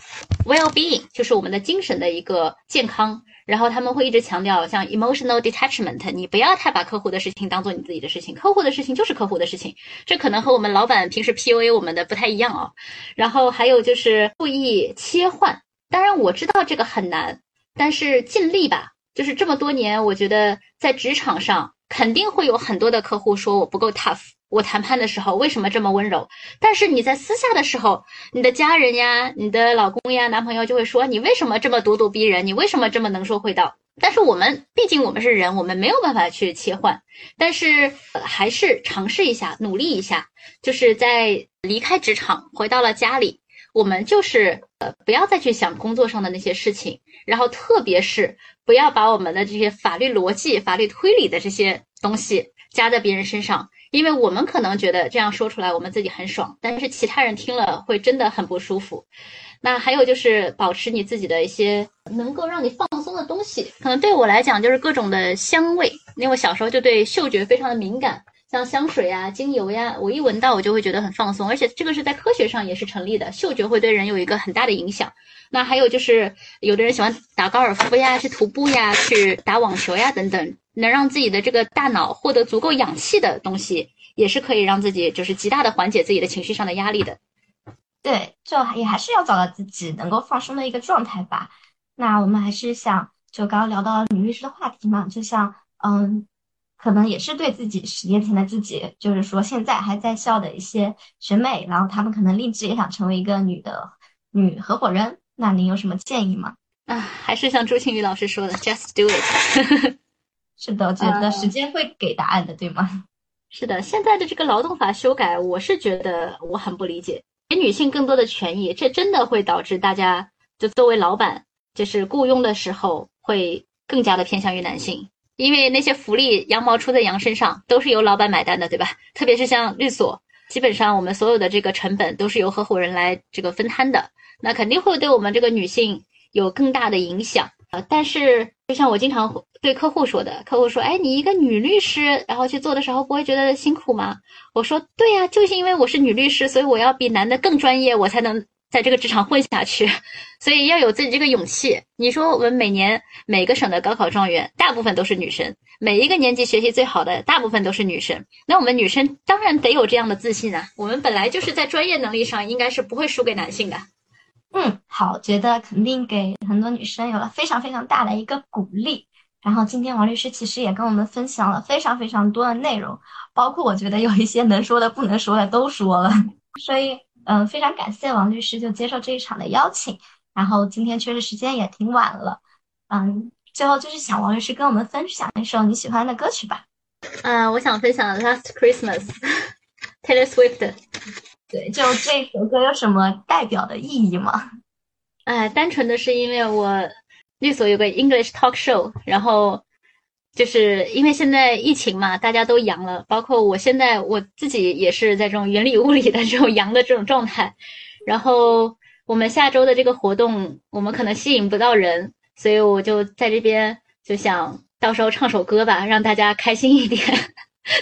well-being， 就是我们的精神的一个健康。然后他们会一直强调像 emotional detachment， 你不要太把客户的事情当做你自己的事情，客户的事情就是客户的事情，这可能和我们老板平时 P U A 我们的不太一样哦。然后还有就是注意切换，当然我知道这个很难，但是尽力吧。就是这么多年，我觉得在职场上肯定会有很多的客户说我不够 tough， 我谈判的时候为什么这么温柔？但是你在私下的时候，你的家人呀、你的老公呀、男朋友就会说你为什么这么咄咄逼人？你为什么这么能说会道？但是我们毕竟我们是人，我们没有办法去切换，但是、呃、还是尝试一下，努力一下，就是在离开职场，回到了家里，我们就是呃不要再去想工作上的那些事情，然后特别是不要把我们的这些法律逻辑、法律推理的这些东西加在别人身上，因为我们可能觉得这样说出来我们自己很爽，但是其他人听了会真的很不舒服。那还有就是保持你自己的一些能够让你放松的东西，可能对我来讲就是各种的香味，因为我小时候就对嗅觉非常的敏感，像香水呀、啊、精油呀、啊，我一闻到我就会觉得很放松，而且这个是在科学上也是成立的，嗅觉会对人有一个很大的影响。那还有就是有的人喜欢打高尔夫呀、去徒步呀、去打网球呀等等，能让自己的这个大脑获得足够氧气的东西，也是可以让自己就是极大的缓解自己的情绪上的压力的。对，就也还是要找到自己能够放松的一个状态吧。那我们还是想就刚刚聊到女律师的话题嘛，就像嗯可能也是对自己十年前的自己，就是说现在还在校的一些学妹，然后他们可能立志也想成为一个女的女合伙人，那您有什么建议吗？啊，还是像朱庆宇老师说的 just do it 是的，我觉得时间会给答案的、uh, 对吗？是的，现在的这个劳动法修改，我是觉得我很不理解，给女性更多的权益，这真的会导致大家就作为老板就是雇佣的时候会更加的偏向于男性，因为那些福利羊毛出在羊身上，都是由老板买单的，对吧？特别是像律所，基本上我们所有的这个成本都是由合伙人来这个分摊的，那肯定会对我们这个女性有更大的影响。呃，但是就像我经常对客户说的，客户说哎，你一个女律师然后去做的时候不会觉得辛苦吗？我说对呀、啊，就是因为我是女律师，所以我要比男的更专业，我才能在这个职场混下去，所以要有自己这个勇气。你说我们每年每个省的高考状元大部分都是女生，每一个年级学习最好的大部分都是女生，那我们女生当然得有这样的自信啊，我们本来就是在专业能力上应该是不会输给男性的。嗯，好，觉得肯定给很多女生有了非常非常大的一个鼓励。然后今天王律师其实也跟我们分享了非常非常多的内容，包括我觉得有一些能说的不能说的都说了，所以嗯，非常感谢王律师就接受这一场的邀请，然后今天确实时间也挺晚了，嗯，最后就是想王律师跟我们分享一首你喜欢的歌曲吧。嗯、呃，我想分享 Last Christmas Taylor Swift。 对，就这首歌有什么代表的意义吗？哎，单纯的是因为我律所有个 English Talk Show， 然后就是因为现在疫情嘛，大家都阳了，包括我现在我自己也是在这种云里雾里的这种阳的这种状态，然后我们下周的这个活动我们可能吸引不到人，所以我就在这边就想到时候唱首歌吧，让大家开心一点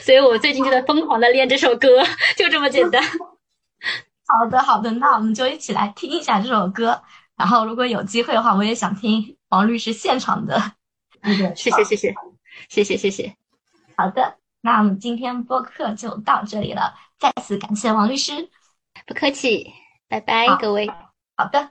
所以我最近就在疯狂的练这首歌，就这么简单好的好的，那我们就一起来听一下这首歌，然后如果有机会的话我也想听王律师现场的谢谢谢谢谢谢谢谢。好的，那我们今天播客就到这里了，再次感谢王律师。不客气，拜拜各位。好的。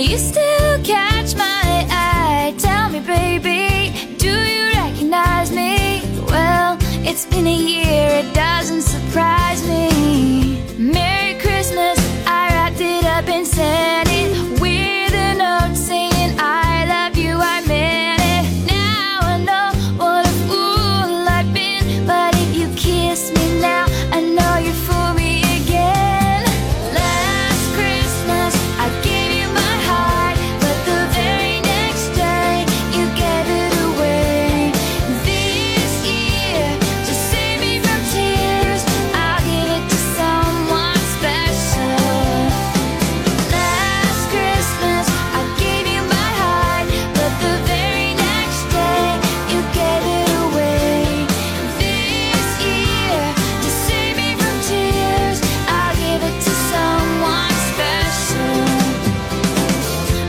You still catch my eye. Tell me, baby, do you recognize me? Well, it's been a year, it doesn't surprise me. Merry Christmas, I wrapped it up and sent it.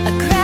A crowd